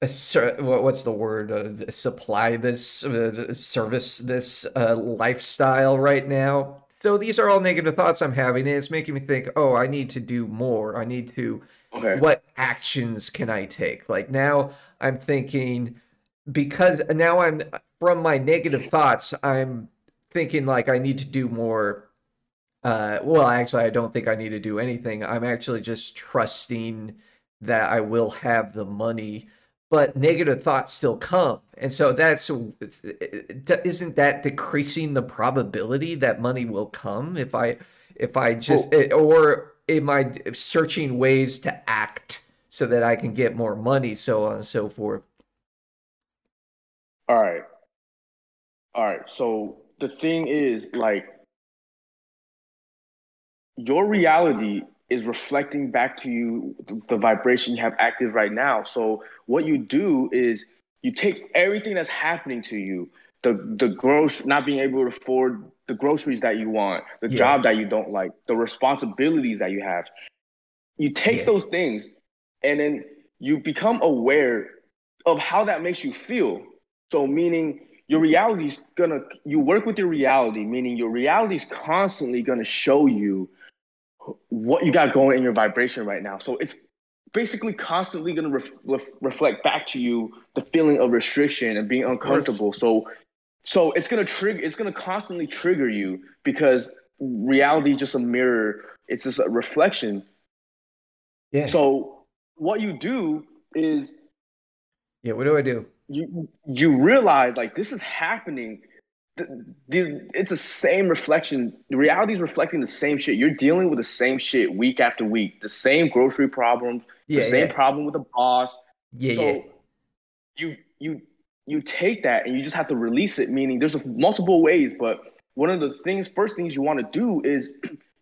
assert, what, what's the word uh, supply this uh, service this uh, lifestyle right now. So these are all negative thoughts I'm having, and it's making me think. Oh, I need to do more. I need to Okay. What actions can I take? Like now I'm thinking, because now I'm from my negative thoughts, I'm thinking like I need to do more. Uh, well, actually, I don't think I need to do anything. I'm actually just trusting that I will have the money, but negative thoughts still come. And so that's, isn't that decreasing the probability that money will come if I, if I just, well, or am I searching ways to act so that I can get more money, so on and so forth? All right. All right. So the thing is, like, your reality is reflecting back to you the vibration you have active right now. So what you do is you take everything that's happening to you, the the gross not being able to afford the groceries that you want, the yeah. job that you don't like, the responsibilities that you have. You take yeah. those things and then you become aware of how that makes you feel. So meaning your reality is gonna, you work with your reality, meaning your reality is constantly gonna show you what you got going in your vibration right now. So it's basically constantly going to ref, ref, reflect back to you the feeling of restriction and being uncomfortable. So, so it's going to trigger, it's going to constantly trigger you, because reality is just a mirror. It's just a reflection. Yeah. So what you do is, yeah, what do I do? You, you realize like this is happening. It's the same reflection. The reality is reflecting the same shit. You're dealing with the same shit week after week. The same grocery problems. Yeah, the same yeah. problem with the boss. Yeah, so yeah. you you you take that and you just have to release it. Meaning there's multiple ways, but one of the things, first things you want to do is,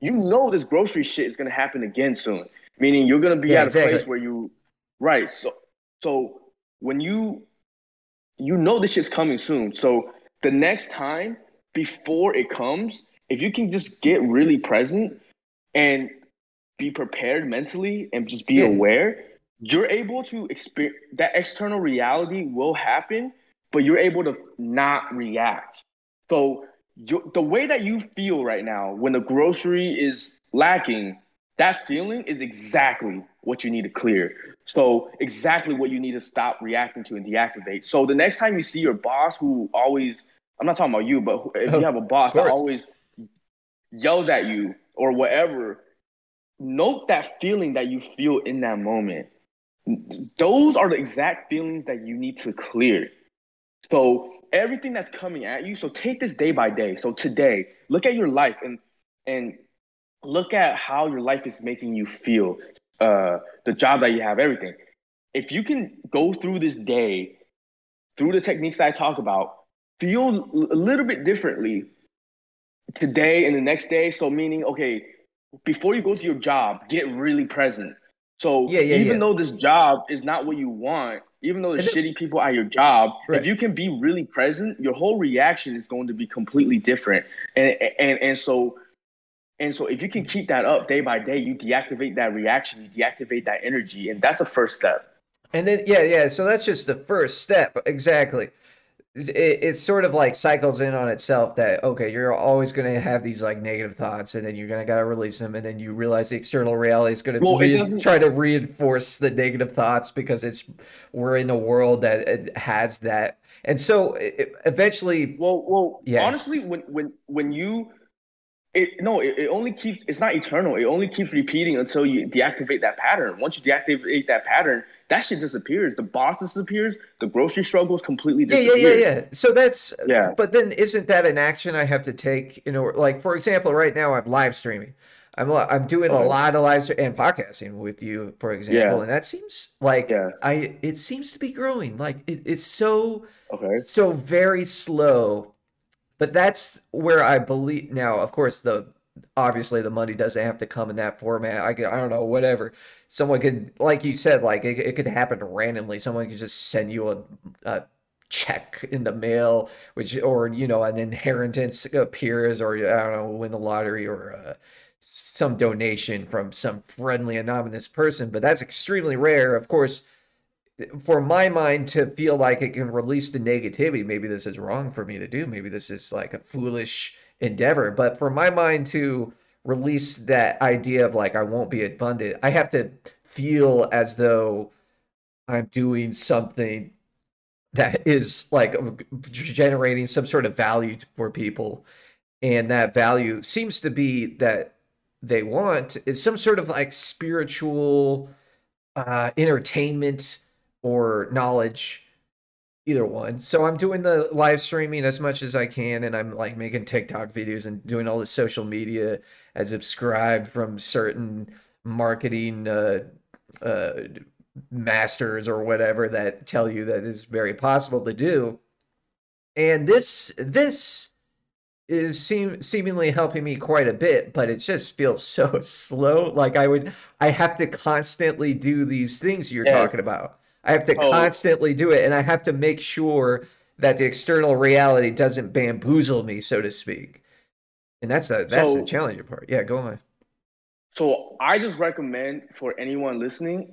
you know, this grocery shit is gonna happen again soon. Meaning you're gonna be yeah, at exactly. a place where you right. So so when you you know this shit's coming soon. So the next time, before it comes, if you can just get really present and be prepared mentally and just be yeah. aware, you're able to experience that external reality will happen, but you're able to not react. So you, the way that you feel right now when the grocery is lacking, that feeling is exactly what you need to clear. So exactly what you need to stop reacting to and deactivate. So the next time you see your boss who always, I'm not talking about you, but if you have a boss that always yells at you or whatever, note that feeling that you feel in that moment. Those are the exact feelings that you need to clear. So everything that's coming at you, so take this day by day. So today, look at your life and and look at how your life is making you feel, uh, the job that you have, everything. If you can go through this day, through the techniques that I talk about, feel a little bit differently today and the next day. So meaning, okay, before you go to your job, get really present. So yeah, yeah, even yeah. though this job is not what you want, even though there's shitty people at your job, right. if you can be really present, your whole reaction is going to be completely different. And and and so... And so if you can keep that up day by day, you deactivate that reaction, you deactivate that energy, and that's a first step. And then, yeah, yeah, so that's just the first step, exactly. It, it's sort of like cycles in on itself that, okay, you're always going to have these like negative thoughts, and then you're going to got to release them, and then you realize the external reality is going well, to try to reinforce the negative thoughts, because it's we're in a world that it has that. And so it, eventually... Well, well yeah. honestly, when when when you... It, no, it, it only keeps, it's not eternal. It only keeps repeating until you deactivate that pattern. Once you deactivate that pattern, that shit disappears. The boss disappears. The grocery struggles completely disappear. Yeah, yeah, yeah, yeah. So that's, yeah. but then isn't that an action I have to take? You know, like, for example, right now I'm live streaming. I'm I'm doing oh. a lot of live stream and podcasting with you, for example. Yeah. And that seems like, yeah. I it seems to be growing. Like, it, it's so, okay. so very slow. But that's where I believe now. Of course, the obviously the money doesn't have to come in that format. I could, I don't know, whatever. Someone could, like you said, like it, it could happen randomly. Someone could just send you a, a check in the mail, which or you know an inheritance appears, or I don't know, win the lottery, or uh, some donation from some friendly anonymous person. But that's extremely rare, of course. For my mind to feel like it can release the negativity, maybe this is wrong for me to do. Maybe this is like a foolish endeavor. But for my mind to release that idea of like, I won't be abundant, I have to feel as though I'm doing something that is like generating some sort of value for people. And that value seems to be that they want is some sort of like spiritual uh, entertainment or knowledge, either one. So I'm doing the live streaming as much as I can, and I'm like making TikTok videos and doing all this social media as subscribed from certain marketing uh, uh, masters or whatever that tell you that is very possible to do. And this this is seem seemingly helping me quite a bit, but it just feels so slow. Like I would, I have to constantly do these things you're yeah. talking about. I have to oh. constantly do it, and I have to make sure that the external reality doesn't bamboozle me, so to speak. And that's a, that's so, the challenging part. Yeah, go on. So I just recommend for anyone listening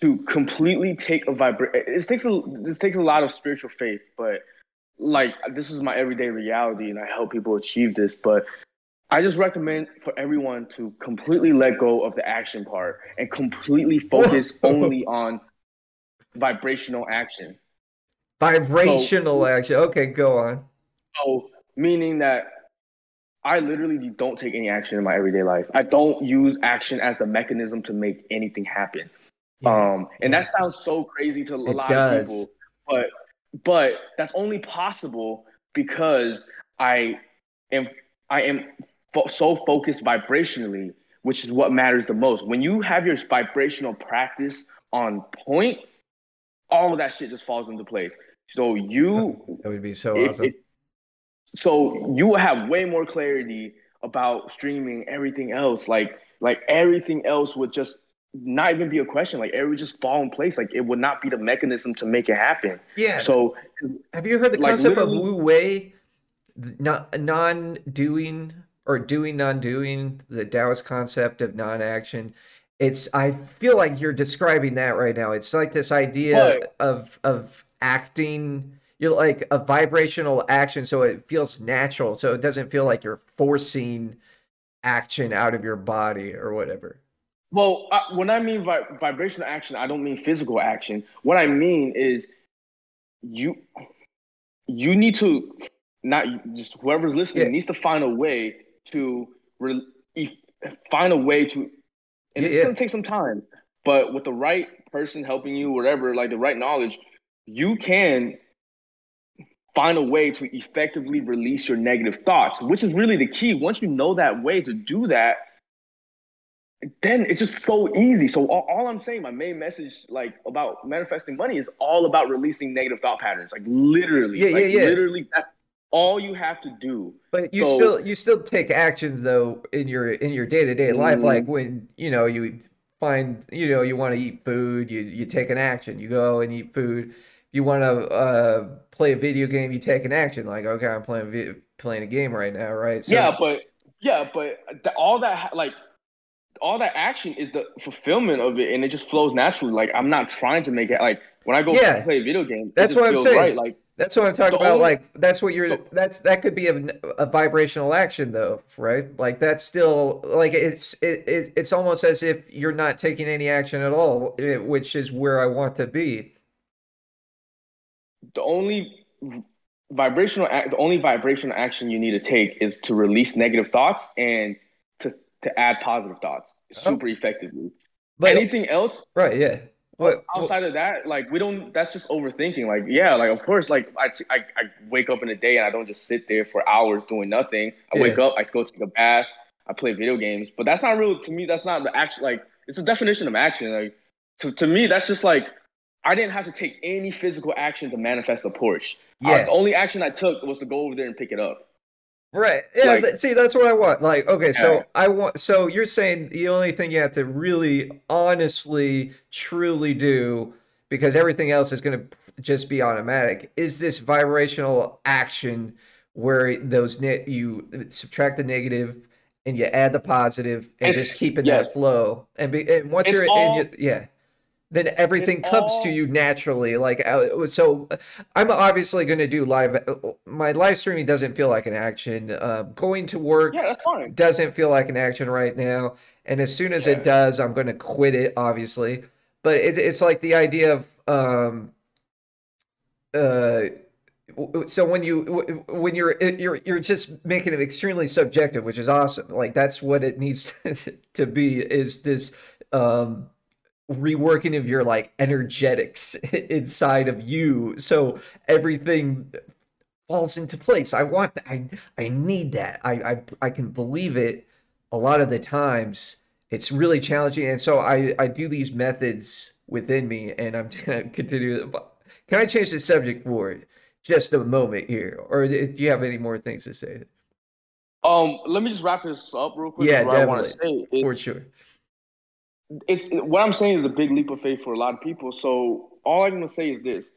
to completely take a vibra- It takes a this takes a lot of spiritual faith, but like this is my everyday reality, and I help people achieve this. But I just recommend for everyone to completely let go of the action part and completely focus only on vibrational action. Vibrational so, action. Okay, go on. So, meaning that I literally don't take any action in my everyday life. I don't use action as the mechanism to make anything happen. Yeah, um, and yeah. that sounds so crazy to a it lot does. of people, but but that's only possible because I am I am fo- so focused vibrationally, which is what matters the most. When you have your vibrational practice on point, all of that shit just falls into place. So you... That would be so it, awesome. It, so you will have way more clarity about streaming, everything else. Like, like everything else would just not even be a question. Like, it would just fall in place. Like, it would not be the mechanism to make it happen. Yeah. So... Have you heard the like, concept of Wu Wei? Not, non-doing or doing non-doing, the Taoist concept of non-action. It's, I feel like you're describing that right now. It's like this idea but, of of acting, you're like a vibrational action, so it feels natural, so it doesn't feel like you're forcing action out of your body or whatever. Well, I, when I mean vi- vibrational action, I don't mean physical action. What I mean is you you need to, not just whoever's listening, yeah. needs to find a way to, re- find a way to, And it's yeah. going to take some time, but with the right person helping you, whatever, like the right knowledge, you can find a way to effectively release your negative thoughts, which is really the key. Once you know that way to do that, then it's just so easy. So all, all I'm saying, my main message like about manifesting money is all about releasing negative thought patterns. Like literally, yeah, like yeah, yeah. literally that's all you have to do. But you so, still you still take actions though in your in your day-to-day mm-hmm. life, like when you know you find you know you want to eat food, you you take an action, you go and eat food. If you want to uh play a video game, you take an action, like okay, I'm playing vi- playing a game right now, right? So, yeah, but yeah, but the, all that like all that action is the fulfillment of it, and it just flows naturally. Like I'm not trying to make it like when I go yeah, play a video game. That's what I'm saying. Right, like. That's what I'm talking so, about. Like, that's what you're, so, that's, that could be a, a vibrational action though, right? Like that's still like, it's, it, it it's almost as if you're not taking any action at all, which is where I want to be. The only vibrational, the only vibrational action you need to take is to release negative thoughts and to, to add positive thoughts super oh. effectively. But anything else? Right. Yeah. What, outside what, of that, like we don't, that's just overthinking. Like, yeah, like of course, like I, I, I wake up in the day and I don't just sit there for hours doing nothing. I yeah. wake up, I go take a bath, I play video games, but that's not real to me. That's not the action. Like it's a definition of action. Like to, to me, that's just like, I didn't have to take any physical action to manifest a Porsche. Yeah. I, the only action I took was to go over there and pick it up. Right. Yeah. Like, but see, that's what I want. Like, okay, so yeah. I want, so you're saying the only thing you have to really honestly, truly do, because everything else is going to just be automatic, is this vibrational action where those ne- you subtract the negative and you add the positive and it's, just keeping yes. that flow. And, be, and once it's you're, all- and you, yeah. then everything comes to you naturally. Like, so I'm obviously going to do live. My live streaming doesn't feel like an action. Uh, going to work yeah, that's fine. doesn't feel like an action right now. And as soon as yeah. it does, I'm going to quit it, obviously. But it, it's like the idea of, um, uh, so when you, when you're, you're, you're just making it extremely subjective, which is awesome. Like that's what it needs to be, is this, um, reworking of your like energetics inside of you. So everything falls into place. I want that. I, I need that. I, I, I can believe it. A lot of the times it's really challenging. And so I, I do these methods within me, and I'm going to continue. Can I change the subject for just a moment here? Or do you have any more things to say? Um, let me just wrap this up real quick. Yeah, definitely. I want to say it, for sure. It's, what I'm saying is a big leap of faith for a lot of people. So all I'm going to say is this.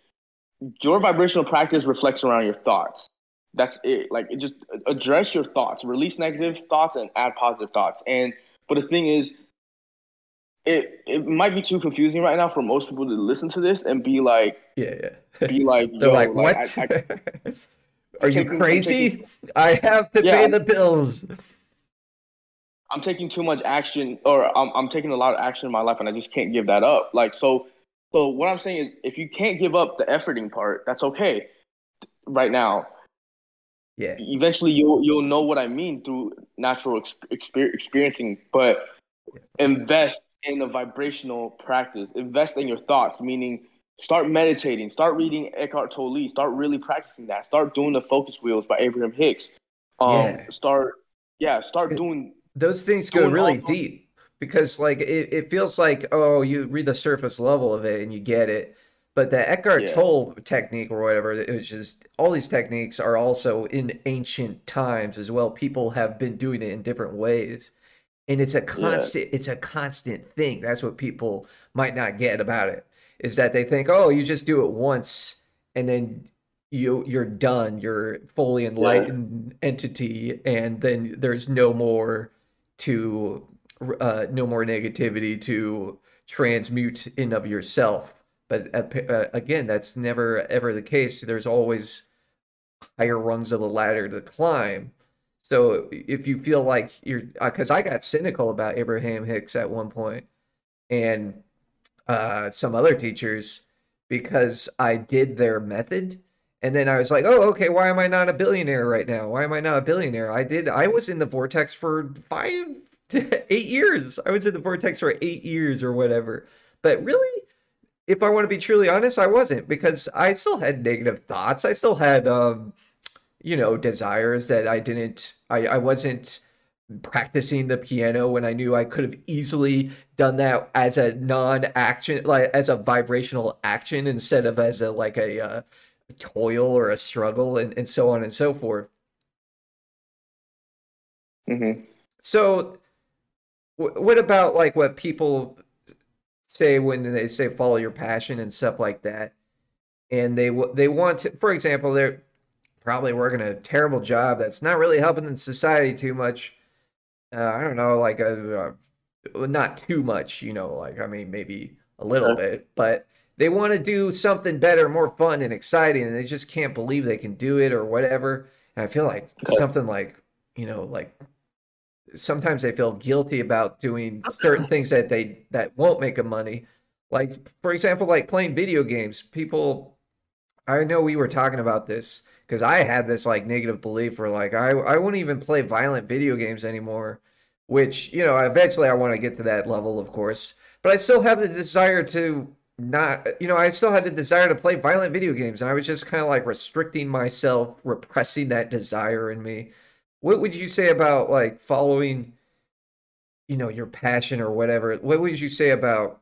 Your vibrational practice reflects around your thoughts. That's it. Like, it just address your thoughts, release negative thoughts, and add positive thoughts. And but the thing is, it it might be too confusing right now for most people to listen to this and be like, yeah, yeah, be like, they're like, like, what? I, I, I, Are you taking, crazy? Taking, I have to yeah, pay I'm, the bills. I'm taking too much action, or I'm I'm taking a lot of action in my life, and I just can't give that up. Like so, so what I'm saying is, if you can't give up the efforting part, that's okay, right now. Yeah. Eventually, you'll you'll know what I mean through natural ex- exper- experiencing. But yeah. invest in a vibrational practice. Invest in your thoughts. Meaning, start meditating. Start reading Eckhart Tolle. Start really practicing that. Start doing the focus wheels by Abraham Hicks. Um, yeah. Start, yeah. Start it, doing those things. Doing go really deep, because like it, it feels like, oh, you read the surface level of it and you get it. But the Eckhart yeah. Tolle technique or whatever, which is all these techniques are also in ancient times as well. People have been doing it in different ways. And it's a constant, yeah. it's a constant thing. That's what people might not get about it, is that they think, oh, you just do it once and then you, you're done. You're fully enlightened yeah. entity. And then there's no more to, uh, no more negativity to transmute in of yourself. But uh, again, that's never, ever the case. There's always higher rungs of the ladder to climb. So if you feel like you're, because I got cynical about Abraham Hicks at one point and uh, some other teachers, because I did their method. And then I was like, oh, okay, why am I not a billionaire right now? Why am I not a billionaire? I did. I was in the vortex for five to eight years. I was in the vortex for eight years or whatever. But really, if I want to be truly honest, I wasn't, because I still had negative thoughts. I still had, um, you know, desires that I didn't, I, I wasn't practicing the piano when I knew I could have easily done that as a non-action, like as a vibrational action instead of as a, like a, uh, toil or a struggle, and, and so on and so forth. Mm-hmm. So w- what about like what people say when they say follow your passion and stuff like that, and they they want to, for example, they're probably working a terrible job that's not really helping in society too much. Uh, I don't know, like a, a not too much, you know, like I mean maybe a little bit, but they want to do something better, more fun and exciting, and they just can't believe they can do it or whatever. And I feel like something like, you know, like sometimes they feel guilty about doing certain things that they that won't make them money. Like, for example, like playing video games. People, I know we were talking about this because I had this like negative belief where like I, I wouldn't even play violent video games anymore, which, you know, eventually I want to get to that level, of course. But I still have the desire to not, you know, I still had the desire to play violent video games. And I was just kind of like restricting myself, repressing that desire in me. What would you say about like following, you know, your passion or whatever? What would you say about,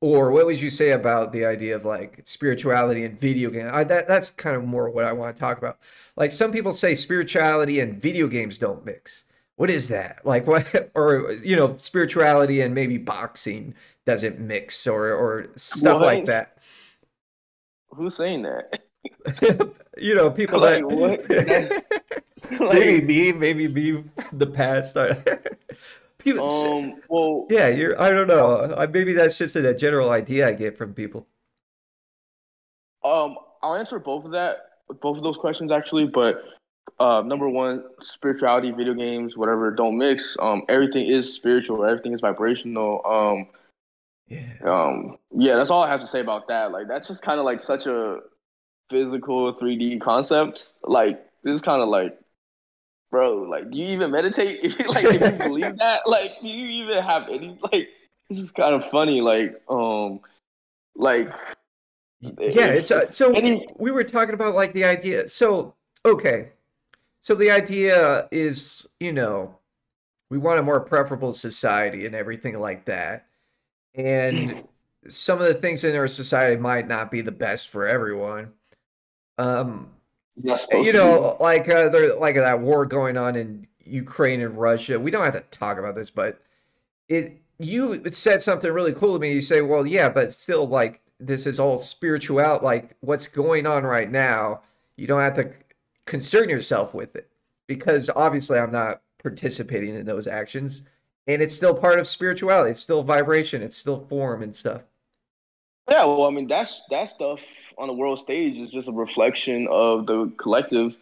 or what would you say about the idea of like spirituality and video games? I, that that's kind of more what I want to talk about. Like some people say spirituality and video games don't mix. What is that? Like what, or, you know, spirituality and maybe boxing doesn't mix or, or stuff well, like that. Who's saying that? You know, people like, that... What? That... Like, maybe me, maybe me from the past. People, um, well, yeah, you're. I don't know. I, maybe that's just a, a general idea I get from people. Um, I'll answer both of that, both of those questions actually. But Uh, number one, spirituality, video games, whatever, don't mix. Um, everything is spiritual. Everything is vibrational. Um, yeah. Um, yeah, that's all I have to say about that. Like, that's just kind of like such a physical three D concept. Like, this is kind of like, bro, like, do you even meditate? If you, like, if you believe that, like, do you even have any, like, it's just kind of funny. Like, um, like. Yeah, it's uh, so any, we were talking about, like, the idea. So, okay. So the idea is, you know, we want a more preferable society and everything like that. And some of the things in our society might not be the best for everyone. Um, you know, to. like uh, there, like that war going on in Ukraine and Russia. We don't have to talk about this, but it you said something really cool to me. You say, well, yeah, but still, like, this is all spiritual. Like, what's going on right now, you don't have to concern yourself with it, because obviously I'm not participating in those actions, and it's still part of spirituality. It's still vibration. It's still form and stuff. Yeah, well, I mean, that's that stuff on the world stage is just a reflection of the collective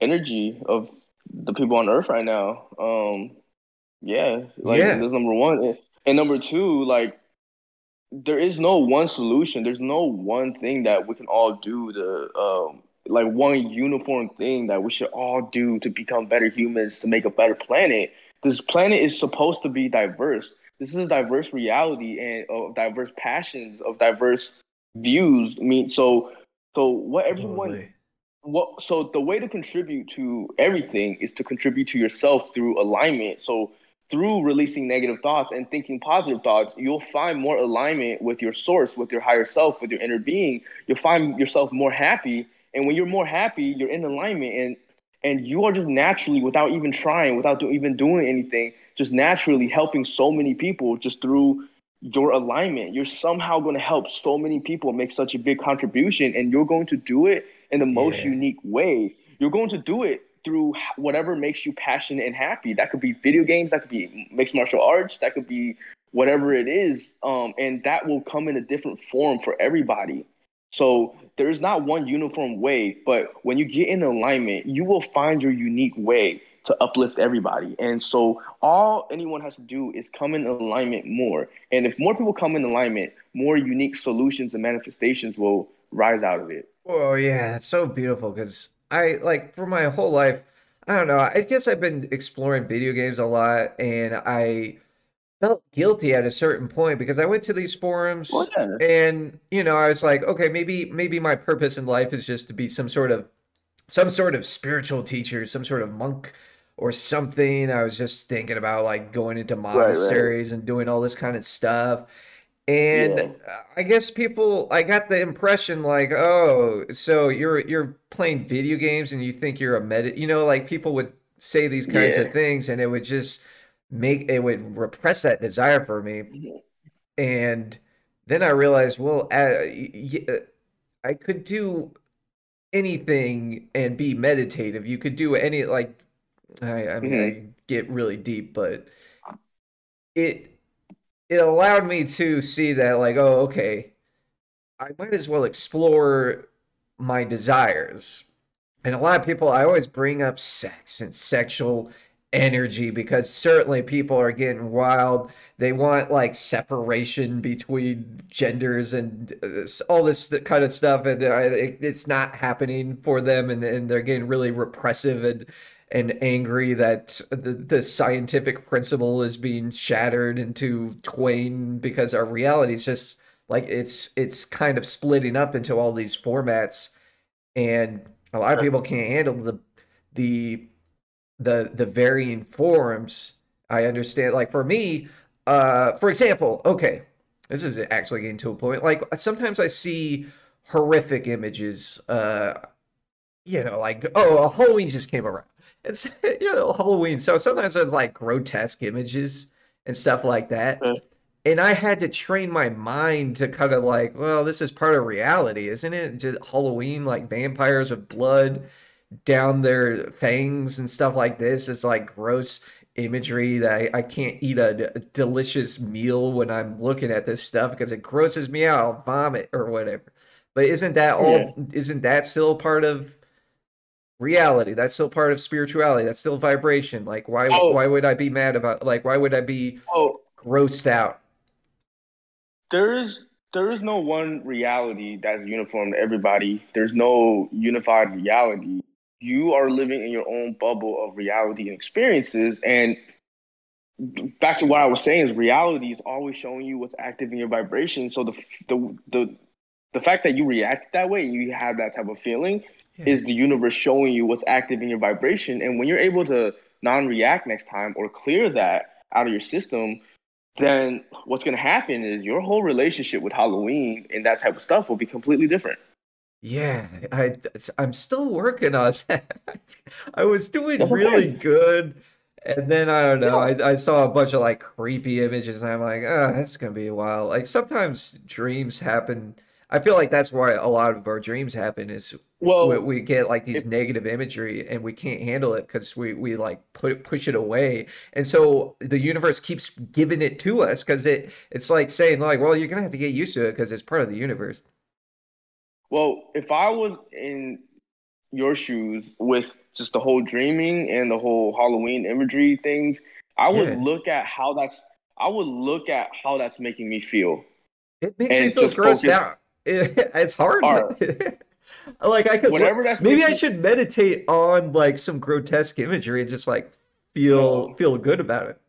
energy of the people on Earth right now. Um, yeah, like yeah. That's number one, and number two, like, there is no one solution. There's no one thing that we can all do to. Um, like one uniform thing that we should all do to become better humans, to make a better planet. This planet is supposed to be diverse. This is a diverse reality and of diverse passions, of diverse views. I mean, so, so what everyone, totally. what, so the way to contribute to everything is to contribute to yourself through alignment. So through releasing negative thoughts and thinking positive thoughts, you'll find more alignment with your source, with your higher self, with your inner being. You'll find yourself more happy. And when you're more happy, you're in alignment, and and you are just naturally, without even trying, without do, even doing anything, just naturally helping so many people just through your alignment. You're somehow going to help so many people, make such a big contribution, and you're going to do it in the most yeah. unique way. You're going to do it through whatever makes you passionate and happy. That could be video games. That could be mixed martial arts. That could be whatever it is, um, and that will come in a different form for everybody. So there is not one uniform way, but when you get in alignment, you will find your unique way to uplift everybody. And so all anyone has to do is come in alignment more. And if more people come in alignment, more unique solutions and manifestations will rise out of it. Oh, yeah, that's so beautiful, because I, like, for my whole life, I don't know, I guess I've been exploring video games a lot, and I felt guilty at a certain point because I went to these forums well, yeah. and, you know, I was like, okay, maybe, maybe my purpose in life is just to be some sort of, some sort of spiritual teacher, some sort of monk or something. I was just thinking about, like, going into monasteries right, right. and doing all this kind of stuff. And yeah. I guess people, I got the impression, like, oh, so you're, you're playing video games and you think you're a med, you know, like, people would say these kinds yeah. of things, and it would just make it would repress that desire for me. And then I realized, well, I, I could do anything and be meditative. You could do any, like, I, I mean, mm-hmm. I get really deep, but it it allowed me to see that, like, oh, okay, I might as well explore my desires. And a lot of people, I always bring up sex and sexual energy, because certainly people are getting wild. They want, like, separation between genders and uh, all this kind of stuff, and uh, it, it's not happening for them, and, and they're getting really repressive and and angry that the, the scientific principle is being shattered into twain, because our reality is just, like, it's it's kind of splitting up into all these formats, and a lot of people can't handle the the the the varying forms. I understand, like, for me, uh for example, okay, this is actually getting to a point, like, sometimes I see horrific images, uh you know, like, oh, Halloween just came around, it's, you know, Halloween, so sometimes I like grotesque images and stuff like that, mm-hmm. and I had to train my mind to kind of, like, well, this is part of reality, isn't it? Just Halloween, like, vampires with blood down their fangs and stuff like this. It's like gross imagery that I, I can't eat a, a delicious meal when I'm looking at this stuff because it grosses me out. I'll vomit or whatever. But isn't that all? Yeah. Isn't that still part of reality. That's still part of spirituality. That's still vibration. Like, why oh. why would I be mad about, like, why would I be oh. grossed out? There is there is no one reality that's uniform to everybody. There's no unified reality. You are living in your own bubble of reality and experiences. And back to what I was saying is reality is always showing you what's active in your vibration. So the the the, the fact that you react that way and you have that type of feeling yeah. is the universe showing you what's active in your vibration. And when you're able to non-react next time or clear that out of your system, then what's going to happen is your whole relationship with Halloween and that type of stuff will be completely different. Yeah, I, I'm still working on that. I was doing really good. And then, I don't know, I, I saw a bunch of, like, creepy images, and I'm like, oh, that's going to be a while. Like, sometimes dreams happen. I feel like that's why a lot of our dreams happen is well, we, we get, like, these it, negative imagery, and we can't handle it because we, we, like, put push it away. And so the universe keeps giving it to us because it it's like saying, like, well, you're going to have to get used to it because it's part of the universe. Well, if I was in your shoes with just the whole dreaming and the whole Halloween imagery things, I would yeah. look at how that's I would look at how that's making me feel. It makes me feel grossed out. It, it's hard. hard. Like, I could whatever that's maybe I should meditate on, like, some grotesque imagery and just, like, feel no. feel good about it.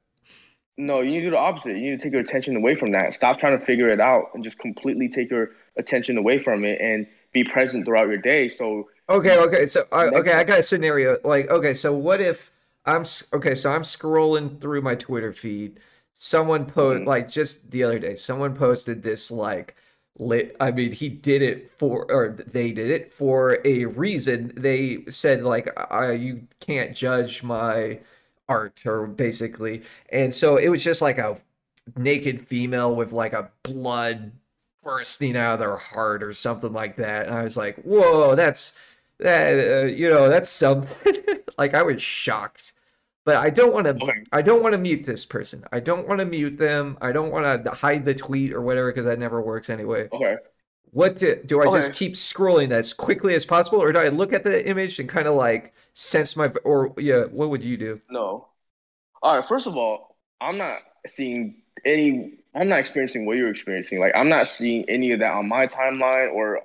No, you need to do the opposite. You need to take your attention away from that. Stop trying to figure it out and just completely take your attention away from it and be present throughout your day. So okay, okay, so uh, okay, I got a scenario. Like, okay, so what if I'm okay? So I'm scrolling through my Twitter feed. Someone posted mm-hmm. like just the other day. Someone posted this like lit. I mean, he did it for, or they did it for a reason. They said like, I, you can't judge my art, or basically. And so it was just like a naked female with like a blood bursting out of their heart or something like that, and I was like, whoa, that's that uh, you know, that's something. Like, I was shocked. But I don't want to okay. I don't want to mute this person. I don't want to mute them. I don't want to hide the tweet or whatever, because that never works anyway. Okay, what do, do I okay. just keep scrolling as quickly as possible, or do I look at the image and kind of like sense my, or yeah, what would you do? No. All right, first of all, I'm not seeing any, I'm not experiencing what you're experiencing. Like, I'm not seeing any of that on my timeline or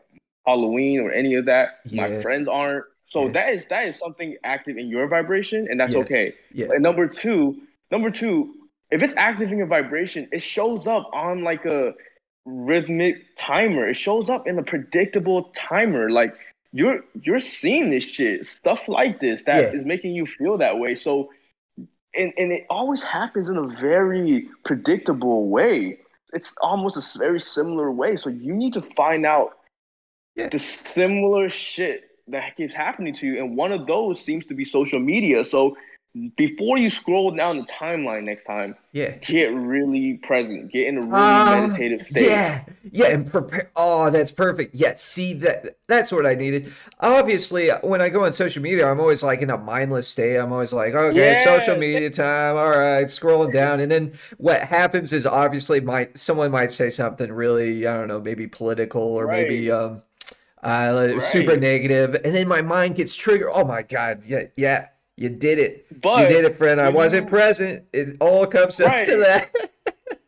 Halloween or any of that. Yeah. My friends aren't. So yeah. that is that is something active in your vibration, and that's yes. okay. Yes. And number two, number two, if it's active in your vibration, it shows up on like a rhythmic timer. It shows up in a predictable timer. Like, you're you're seeing this shit, stuff like this that yeah. is making you feel that way. So and and it always happens in a very predictable way. It's almost a very similar way. So you need to find out yeah. the similar shit that keeps happening to you, and one of those seems to be social media. So before you scroll down the timeline next time, yeah, get really present, get in a really um, meditative state. Yeah, yeah, and prepare. Oh, that's perfect. Yeah, see, that that's what I needed. Obviously, when I go on social media, I'm always like in a mindless state. I'm always like, okay, yeah. social media time. All right, scrolling down, and then what happens is obviously my someone might say something really, I don't know, maybe political or right. maybe um, uh, right. super negative, and then my mind gets triggered. Oh my God, yeah, yeah. You did it. But you did it, friend. I wasn't you, present. It all comes right. up to that.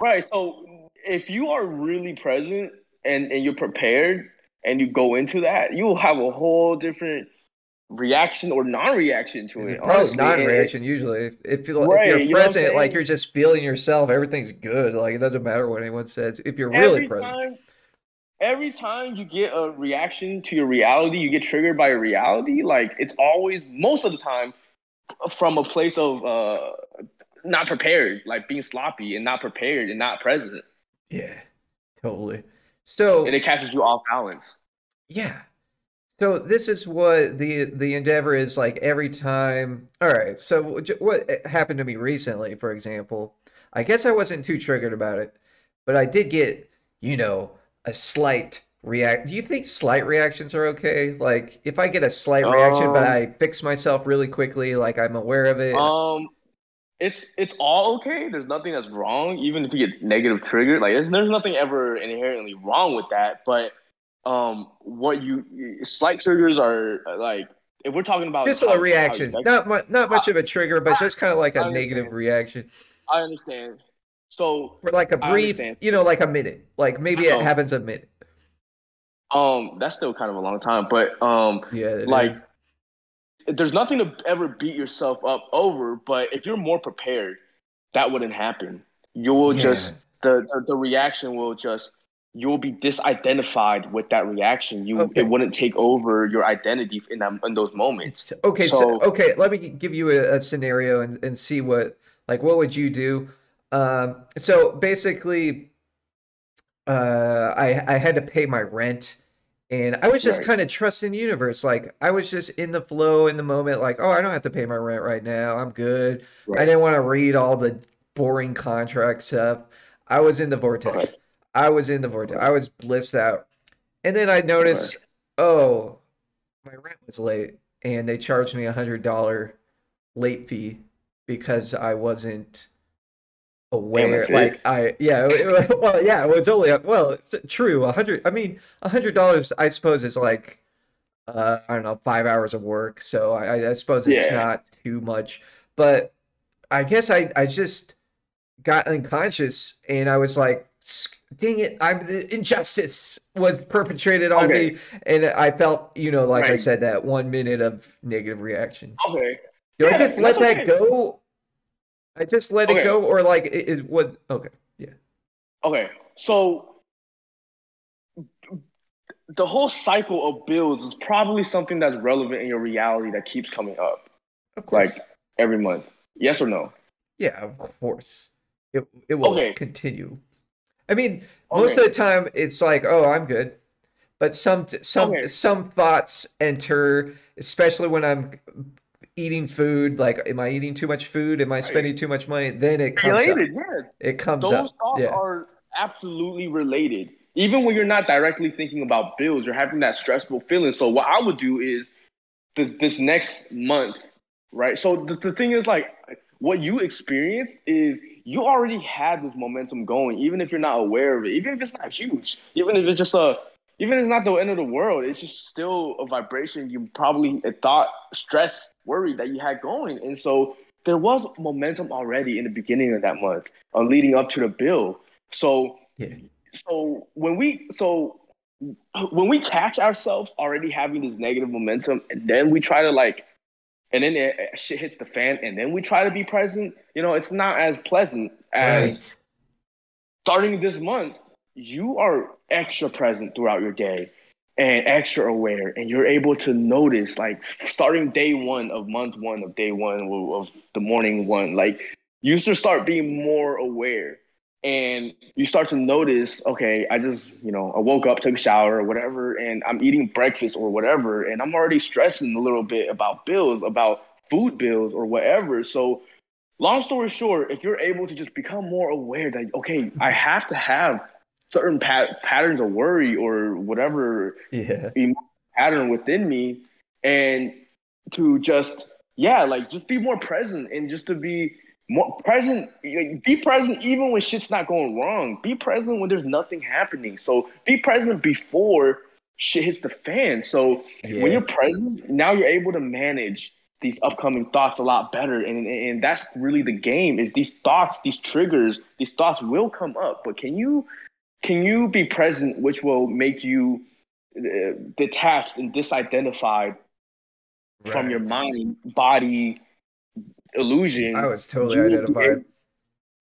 Right. So if you are really present and, and you're prepared and you go into that, you will have a whole different reaction or non-reaction to it. Probably non-reaction usually. If, if, you, right, if you're you present, like you're just feeling yourself, everything's good. Like, it doesn't matter what anyone says. If you're really Every present. Time, Every time you get a reaction to your reality, you get triggered by a reality. Like, it's always, most of the time, from a place of uh, not prepared, like being sloppy and not prepared and not present. Yeah, totally. So and it catches you off balance. Yeah. So this is what the the endeavor is, like, every time. All right. So what happened to me recently, for example, I guess I wasn't too triggered about it, but I did get, you know, a slight react. Do you think slight reactions are okay? Like, if I get a slight reaction, um, but I fix myself really quickly, like I'm aware of it. Um, it's it's all okay. There's nothing that's wrong, even if you get negative triggered. Like, there's, there's nothing ever inherently wrong with that. But um, what you slight triggers are like if we're talking about visceral reaction, not much, not much I, of a trigger, but I, just kind of like I a understand. negative reaction. I understand. So for like a brief, you know, like a minute, like maybe it happens a minute. Um, that's still kind of a long time, but um, yeah, like is. there's nothing to ever beat yourself up over. But if you're more prepared, that wouldn't happen. You will yeah. just the, the the reaction will just. You'll be disidentified with that reaction. You okay. It wouldn't take over your identity in that, in those moments. Okay, so, so okay, let me give you a, a scenario and, and see what like what would you do. Um, so basically, uh, I I had to pay my rent, and I was just right. kind of trusting the universe. Like I was just in the flow in the moment. Like oh, I don't have to pay my rent right now. I'm good. Right. I didn't want to read all the boring contract stuff. I was in the vortex. Right. I was in the vortex. I was blissed out. And then I noticed, oh, my rent was late. And they charged me a one hundred dollars late fee because I wasn't aware. Amateur. Like, I, yeah, it, well, yeah, it was only, well, it's true. one hundred I mean, one hundred dollars, I suppose, is like, uh, I don't know, five hours of work. So I, I suppose it's yeah. not too much. But I guess I, I just got unconscious and I was like, dang it, I'm the injustice was perpetrated on okay. me, and I felt, you know, like right. I said, that one minute of negative reaction. Okay. Do yeah, I just let that okay. go? I just let okay. it go, or like it, it would. Okay. Yeah. Okay. So the whole cycle of bills is probably something that's relevant in your reality that keeps coming up. Of course. Like every month. Yes or no? Yeah, of course. It it will okay. continue. I mean, most okay. of the time it's like, oh, I'm good, but some some okay. some thoughts enter, especially when I'm eating food. Like, am I eating too much food? Am I spending too much money? Then it comes related, up. Yeah. It comes Those up. Those thoughts yeah. are absolutely related. Even when you're not directly thinking about bills, you're having that stressful feeling. So what I would do is th- this next month, right? So the, the thing is, like, what you experienced is you already had this momentum going, even if you're not aware of it, even if it's not huge, even if it's just a, even if it's not the end of the world, it's just still a vibration you probably thought, stress, worry that you had going. And so there was momentum already in the beginning of that month uh, leading up to the bill. So, yeah. so when we, so when we catch ourselves already having this negative momentum, and then we try to like, and then it, it, shit hits the fan, and then we try to be present. You know, it's not as pleasant as right. starting this month. You are extra present throughout your day and extra aware, and you're able to notice, like, starting day one of month one of day one of the morning one, like, you should start being more aware. And you start to notice, okay, I just, you know, I woke up, took a shower or whatever, and I'm eating breakfast or whatever, and I'm already stressing a little bit about bills, about food bills or whatever. So long story short, if you're able to just become more aware that, okay, I have to have certain pat- patterns of worry or whatever yeah. pattern within me, and to just, yeah, like, just be more present and just to be more present, be present even when shit's not going wrong. Be present when there's nothing happening. So be present before shit hits the fan. So yeah. when you're present, now you're able to manage these upcoming thoughts a lot better. And, and that's really the game, is these thoughts, these triggers, these thoughts will come up. But can you, can you be present, which will make you uh, detached and disidentified right. from your mind, body, illusion. I was totally you identified.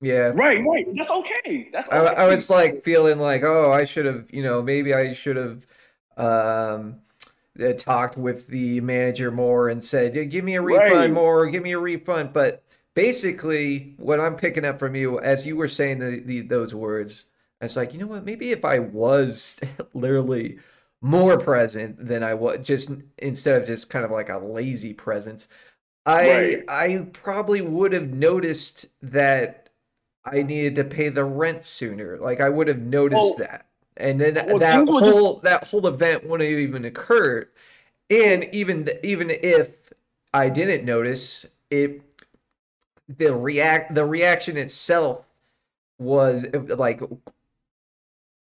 Yeah. Right, right. That's okay. That's okay. I, I was like feeling like, oh, I should have, you know, maybe I should have um, talked with the manager more and said, give me a refund right. more, give me a refund. But basically what I'm picking up from you, as you were saying the, the those words, I was like, you know what, maybe if I was literally more present than I was, just instead of just kind of like a lazy presence, I right. I probably would have noticed that I needed to pay the rent sooner. Like I would have noticed well, that, and then well, that whole just... that whole event wouldn't have even occurred. And even the, even if I didn't notice it, the react the reaction itself was like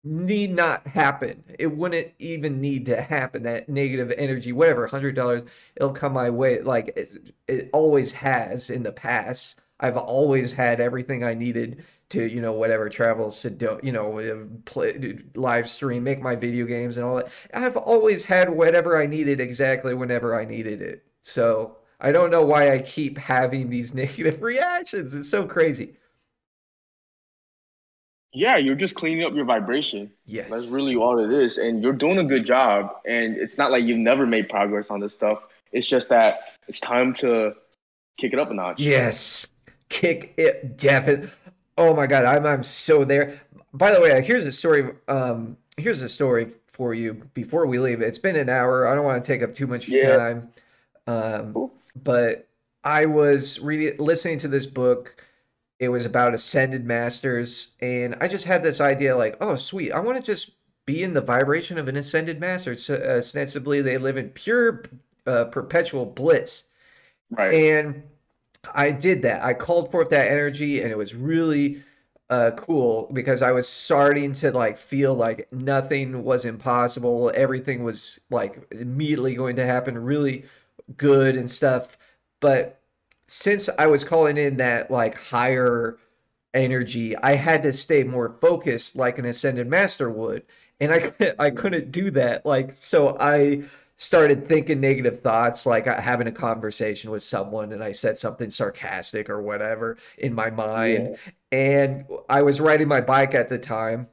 need not happen. It wouldn't even need to happen. That negative energy, whatever, one hundred dollars, it'll come my way. Like it, it always has in the past. I've always had everything I needed to, you know, whatever, travel, Sedona, you know, play, live stream, make my video games and all that. I've always had whatever I needed exactly whenever I needed it. So I don't know why I keep having these negative reactions. It's so crazy. Yeah, you're just cleaning up your vibration. Yes. That's really all it is. And you're doing a good job. And it's not like you've never made progress on this stuff. It's just that it's time to kick it up a notch. Yes. Kick it, definitely. Oh my God, I'm I'm so there. By the way, here's a story. Um, here's a story for you before we leave. It's been an hour. I don't want to take up too much yeah. time. Um, cool. But I was reading, listening to this book. It was about ascended masters, and I just had this idea, like, oh, sweet, I want to just be in the vibration of an ascended master. So, uh, ostensibly, they live in pure, uh, perpetual bliss. Right. And I did that. I called forth that energy, and it was really uh, cool because I was starting to like feel like nothing was impossible. Everything was like immediately going to happen, really good and stuff. But since I was calling in that like higher energy, I had to stay more focused like an ascended master would, and I I couldn't do that. Like so, I. started thinking negative thoughts, like having a conversation with someone and I said something sarcastic or whatever in my mind. Yeah. And I was riding my bike at the time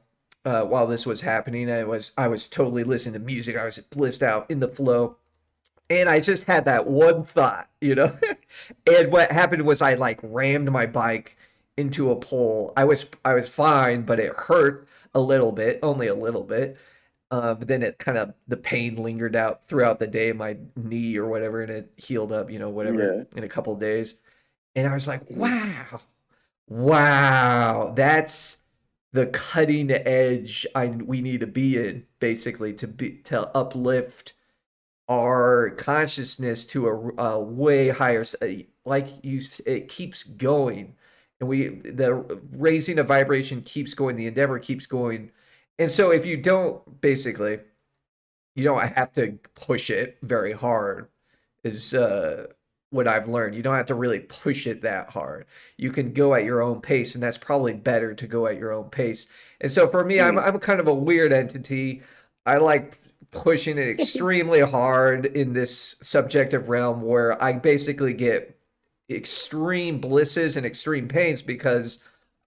uh, while this was happening. I was I was totally listening to music. I was blissed out in the flow. And I just had that one thought, you know. And what happened was I like rammed my bike into a pole. I was I was fine, but it hurt a little bit, only a little bit. Uh, but then it kind of, the pain lingered out throughout the day, my knee or whatever, and it healed up, you know, whatever, yeah. in a couple of days. And I was like, wow, wow, that's the cutting edge I we need to be in, basically, to be to uplift our consciousness to a, a way higher, like you, it keeps going. And we, the raising of vibration keeps going, the endeavor keeps going. And so if you don't, basically, you don't have to push it very hard is uh, what I've learned. You don't have to really push it that hard. You can go at your own pace, and that's probably better to go at your own pace. And so for me, I'm, I'm kind of a weird entity. I like pushing it extremely hard in this subjective realm where I basically get extreme blisses and extreme pains because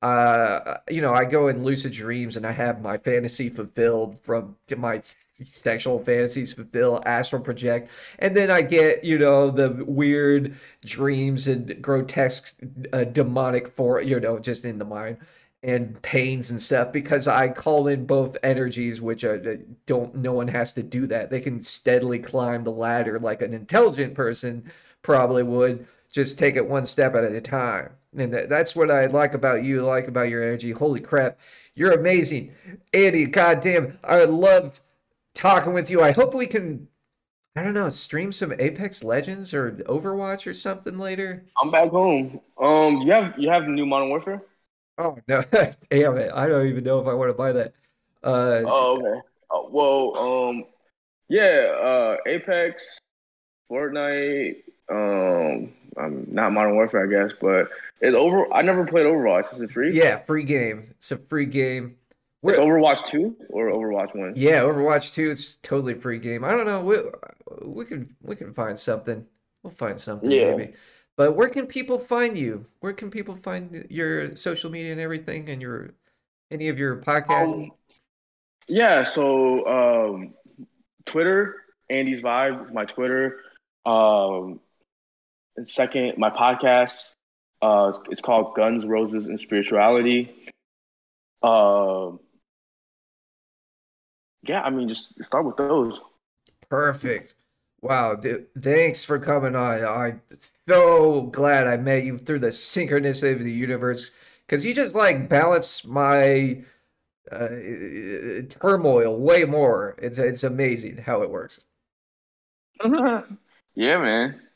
uh you know I go in lucid dreams and I have my fantasy fulfilled from my sexual fantasies fulfilled, astral project, and then I get, you know, the weird dreams and grotesque uh, demonic for, you know, just in the mind and pains and stuff because I call in both energies, which I don't, no one has to do that. They can steadily climb the ladder like an intelligent person probably would. Just take it one step at a time. And that, that's what I like about you, like about your energy. Holy crap, you're amazing. Andy, goddamn, I love talking with you. I hope we can, I don't know, stream some Apex Legends or Overwatch or something later. I'm back home. Um, you have you have the new Modern Warfare? Oh, no. Damn it. I don't even know if I want to buy that. Uh, oh, okay. Oh, well, um, yeah, uh, Apex, Fortnite, um... Um, not Modern Warfare, I guess, but it's over. I never played Overwatch. Is it free? Yeah, free game. It's a free game. We're... It's Overwatch two or Overwatch one? Yeah, Overwatch two. It's totally free game. I don't know. We we can we can find something. We'll find something yeah. maybe. But where can people find you? Where can people find your social media and everything, and your any of your podcasts? Um, yeah. So um, Twitter, Andy's Vibe, my Twitter. Um, And second, my podcast, uh, it's called Guns, Roses, and Spirituality. Uh, yeah, I mean, just start with those. Perfect. Wow, dude, thanks for coming on. I'm so glad I met you through the synchronicity of the universe because you just like balance my uh, turmoil way more. It's, it's amazing how it works. Yeah, man.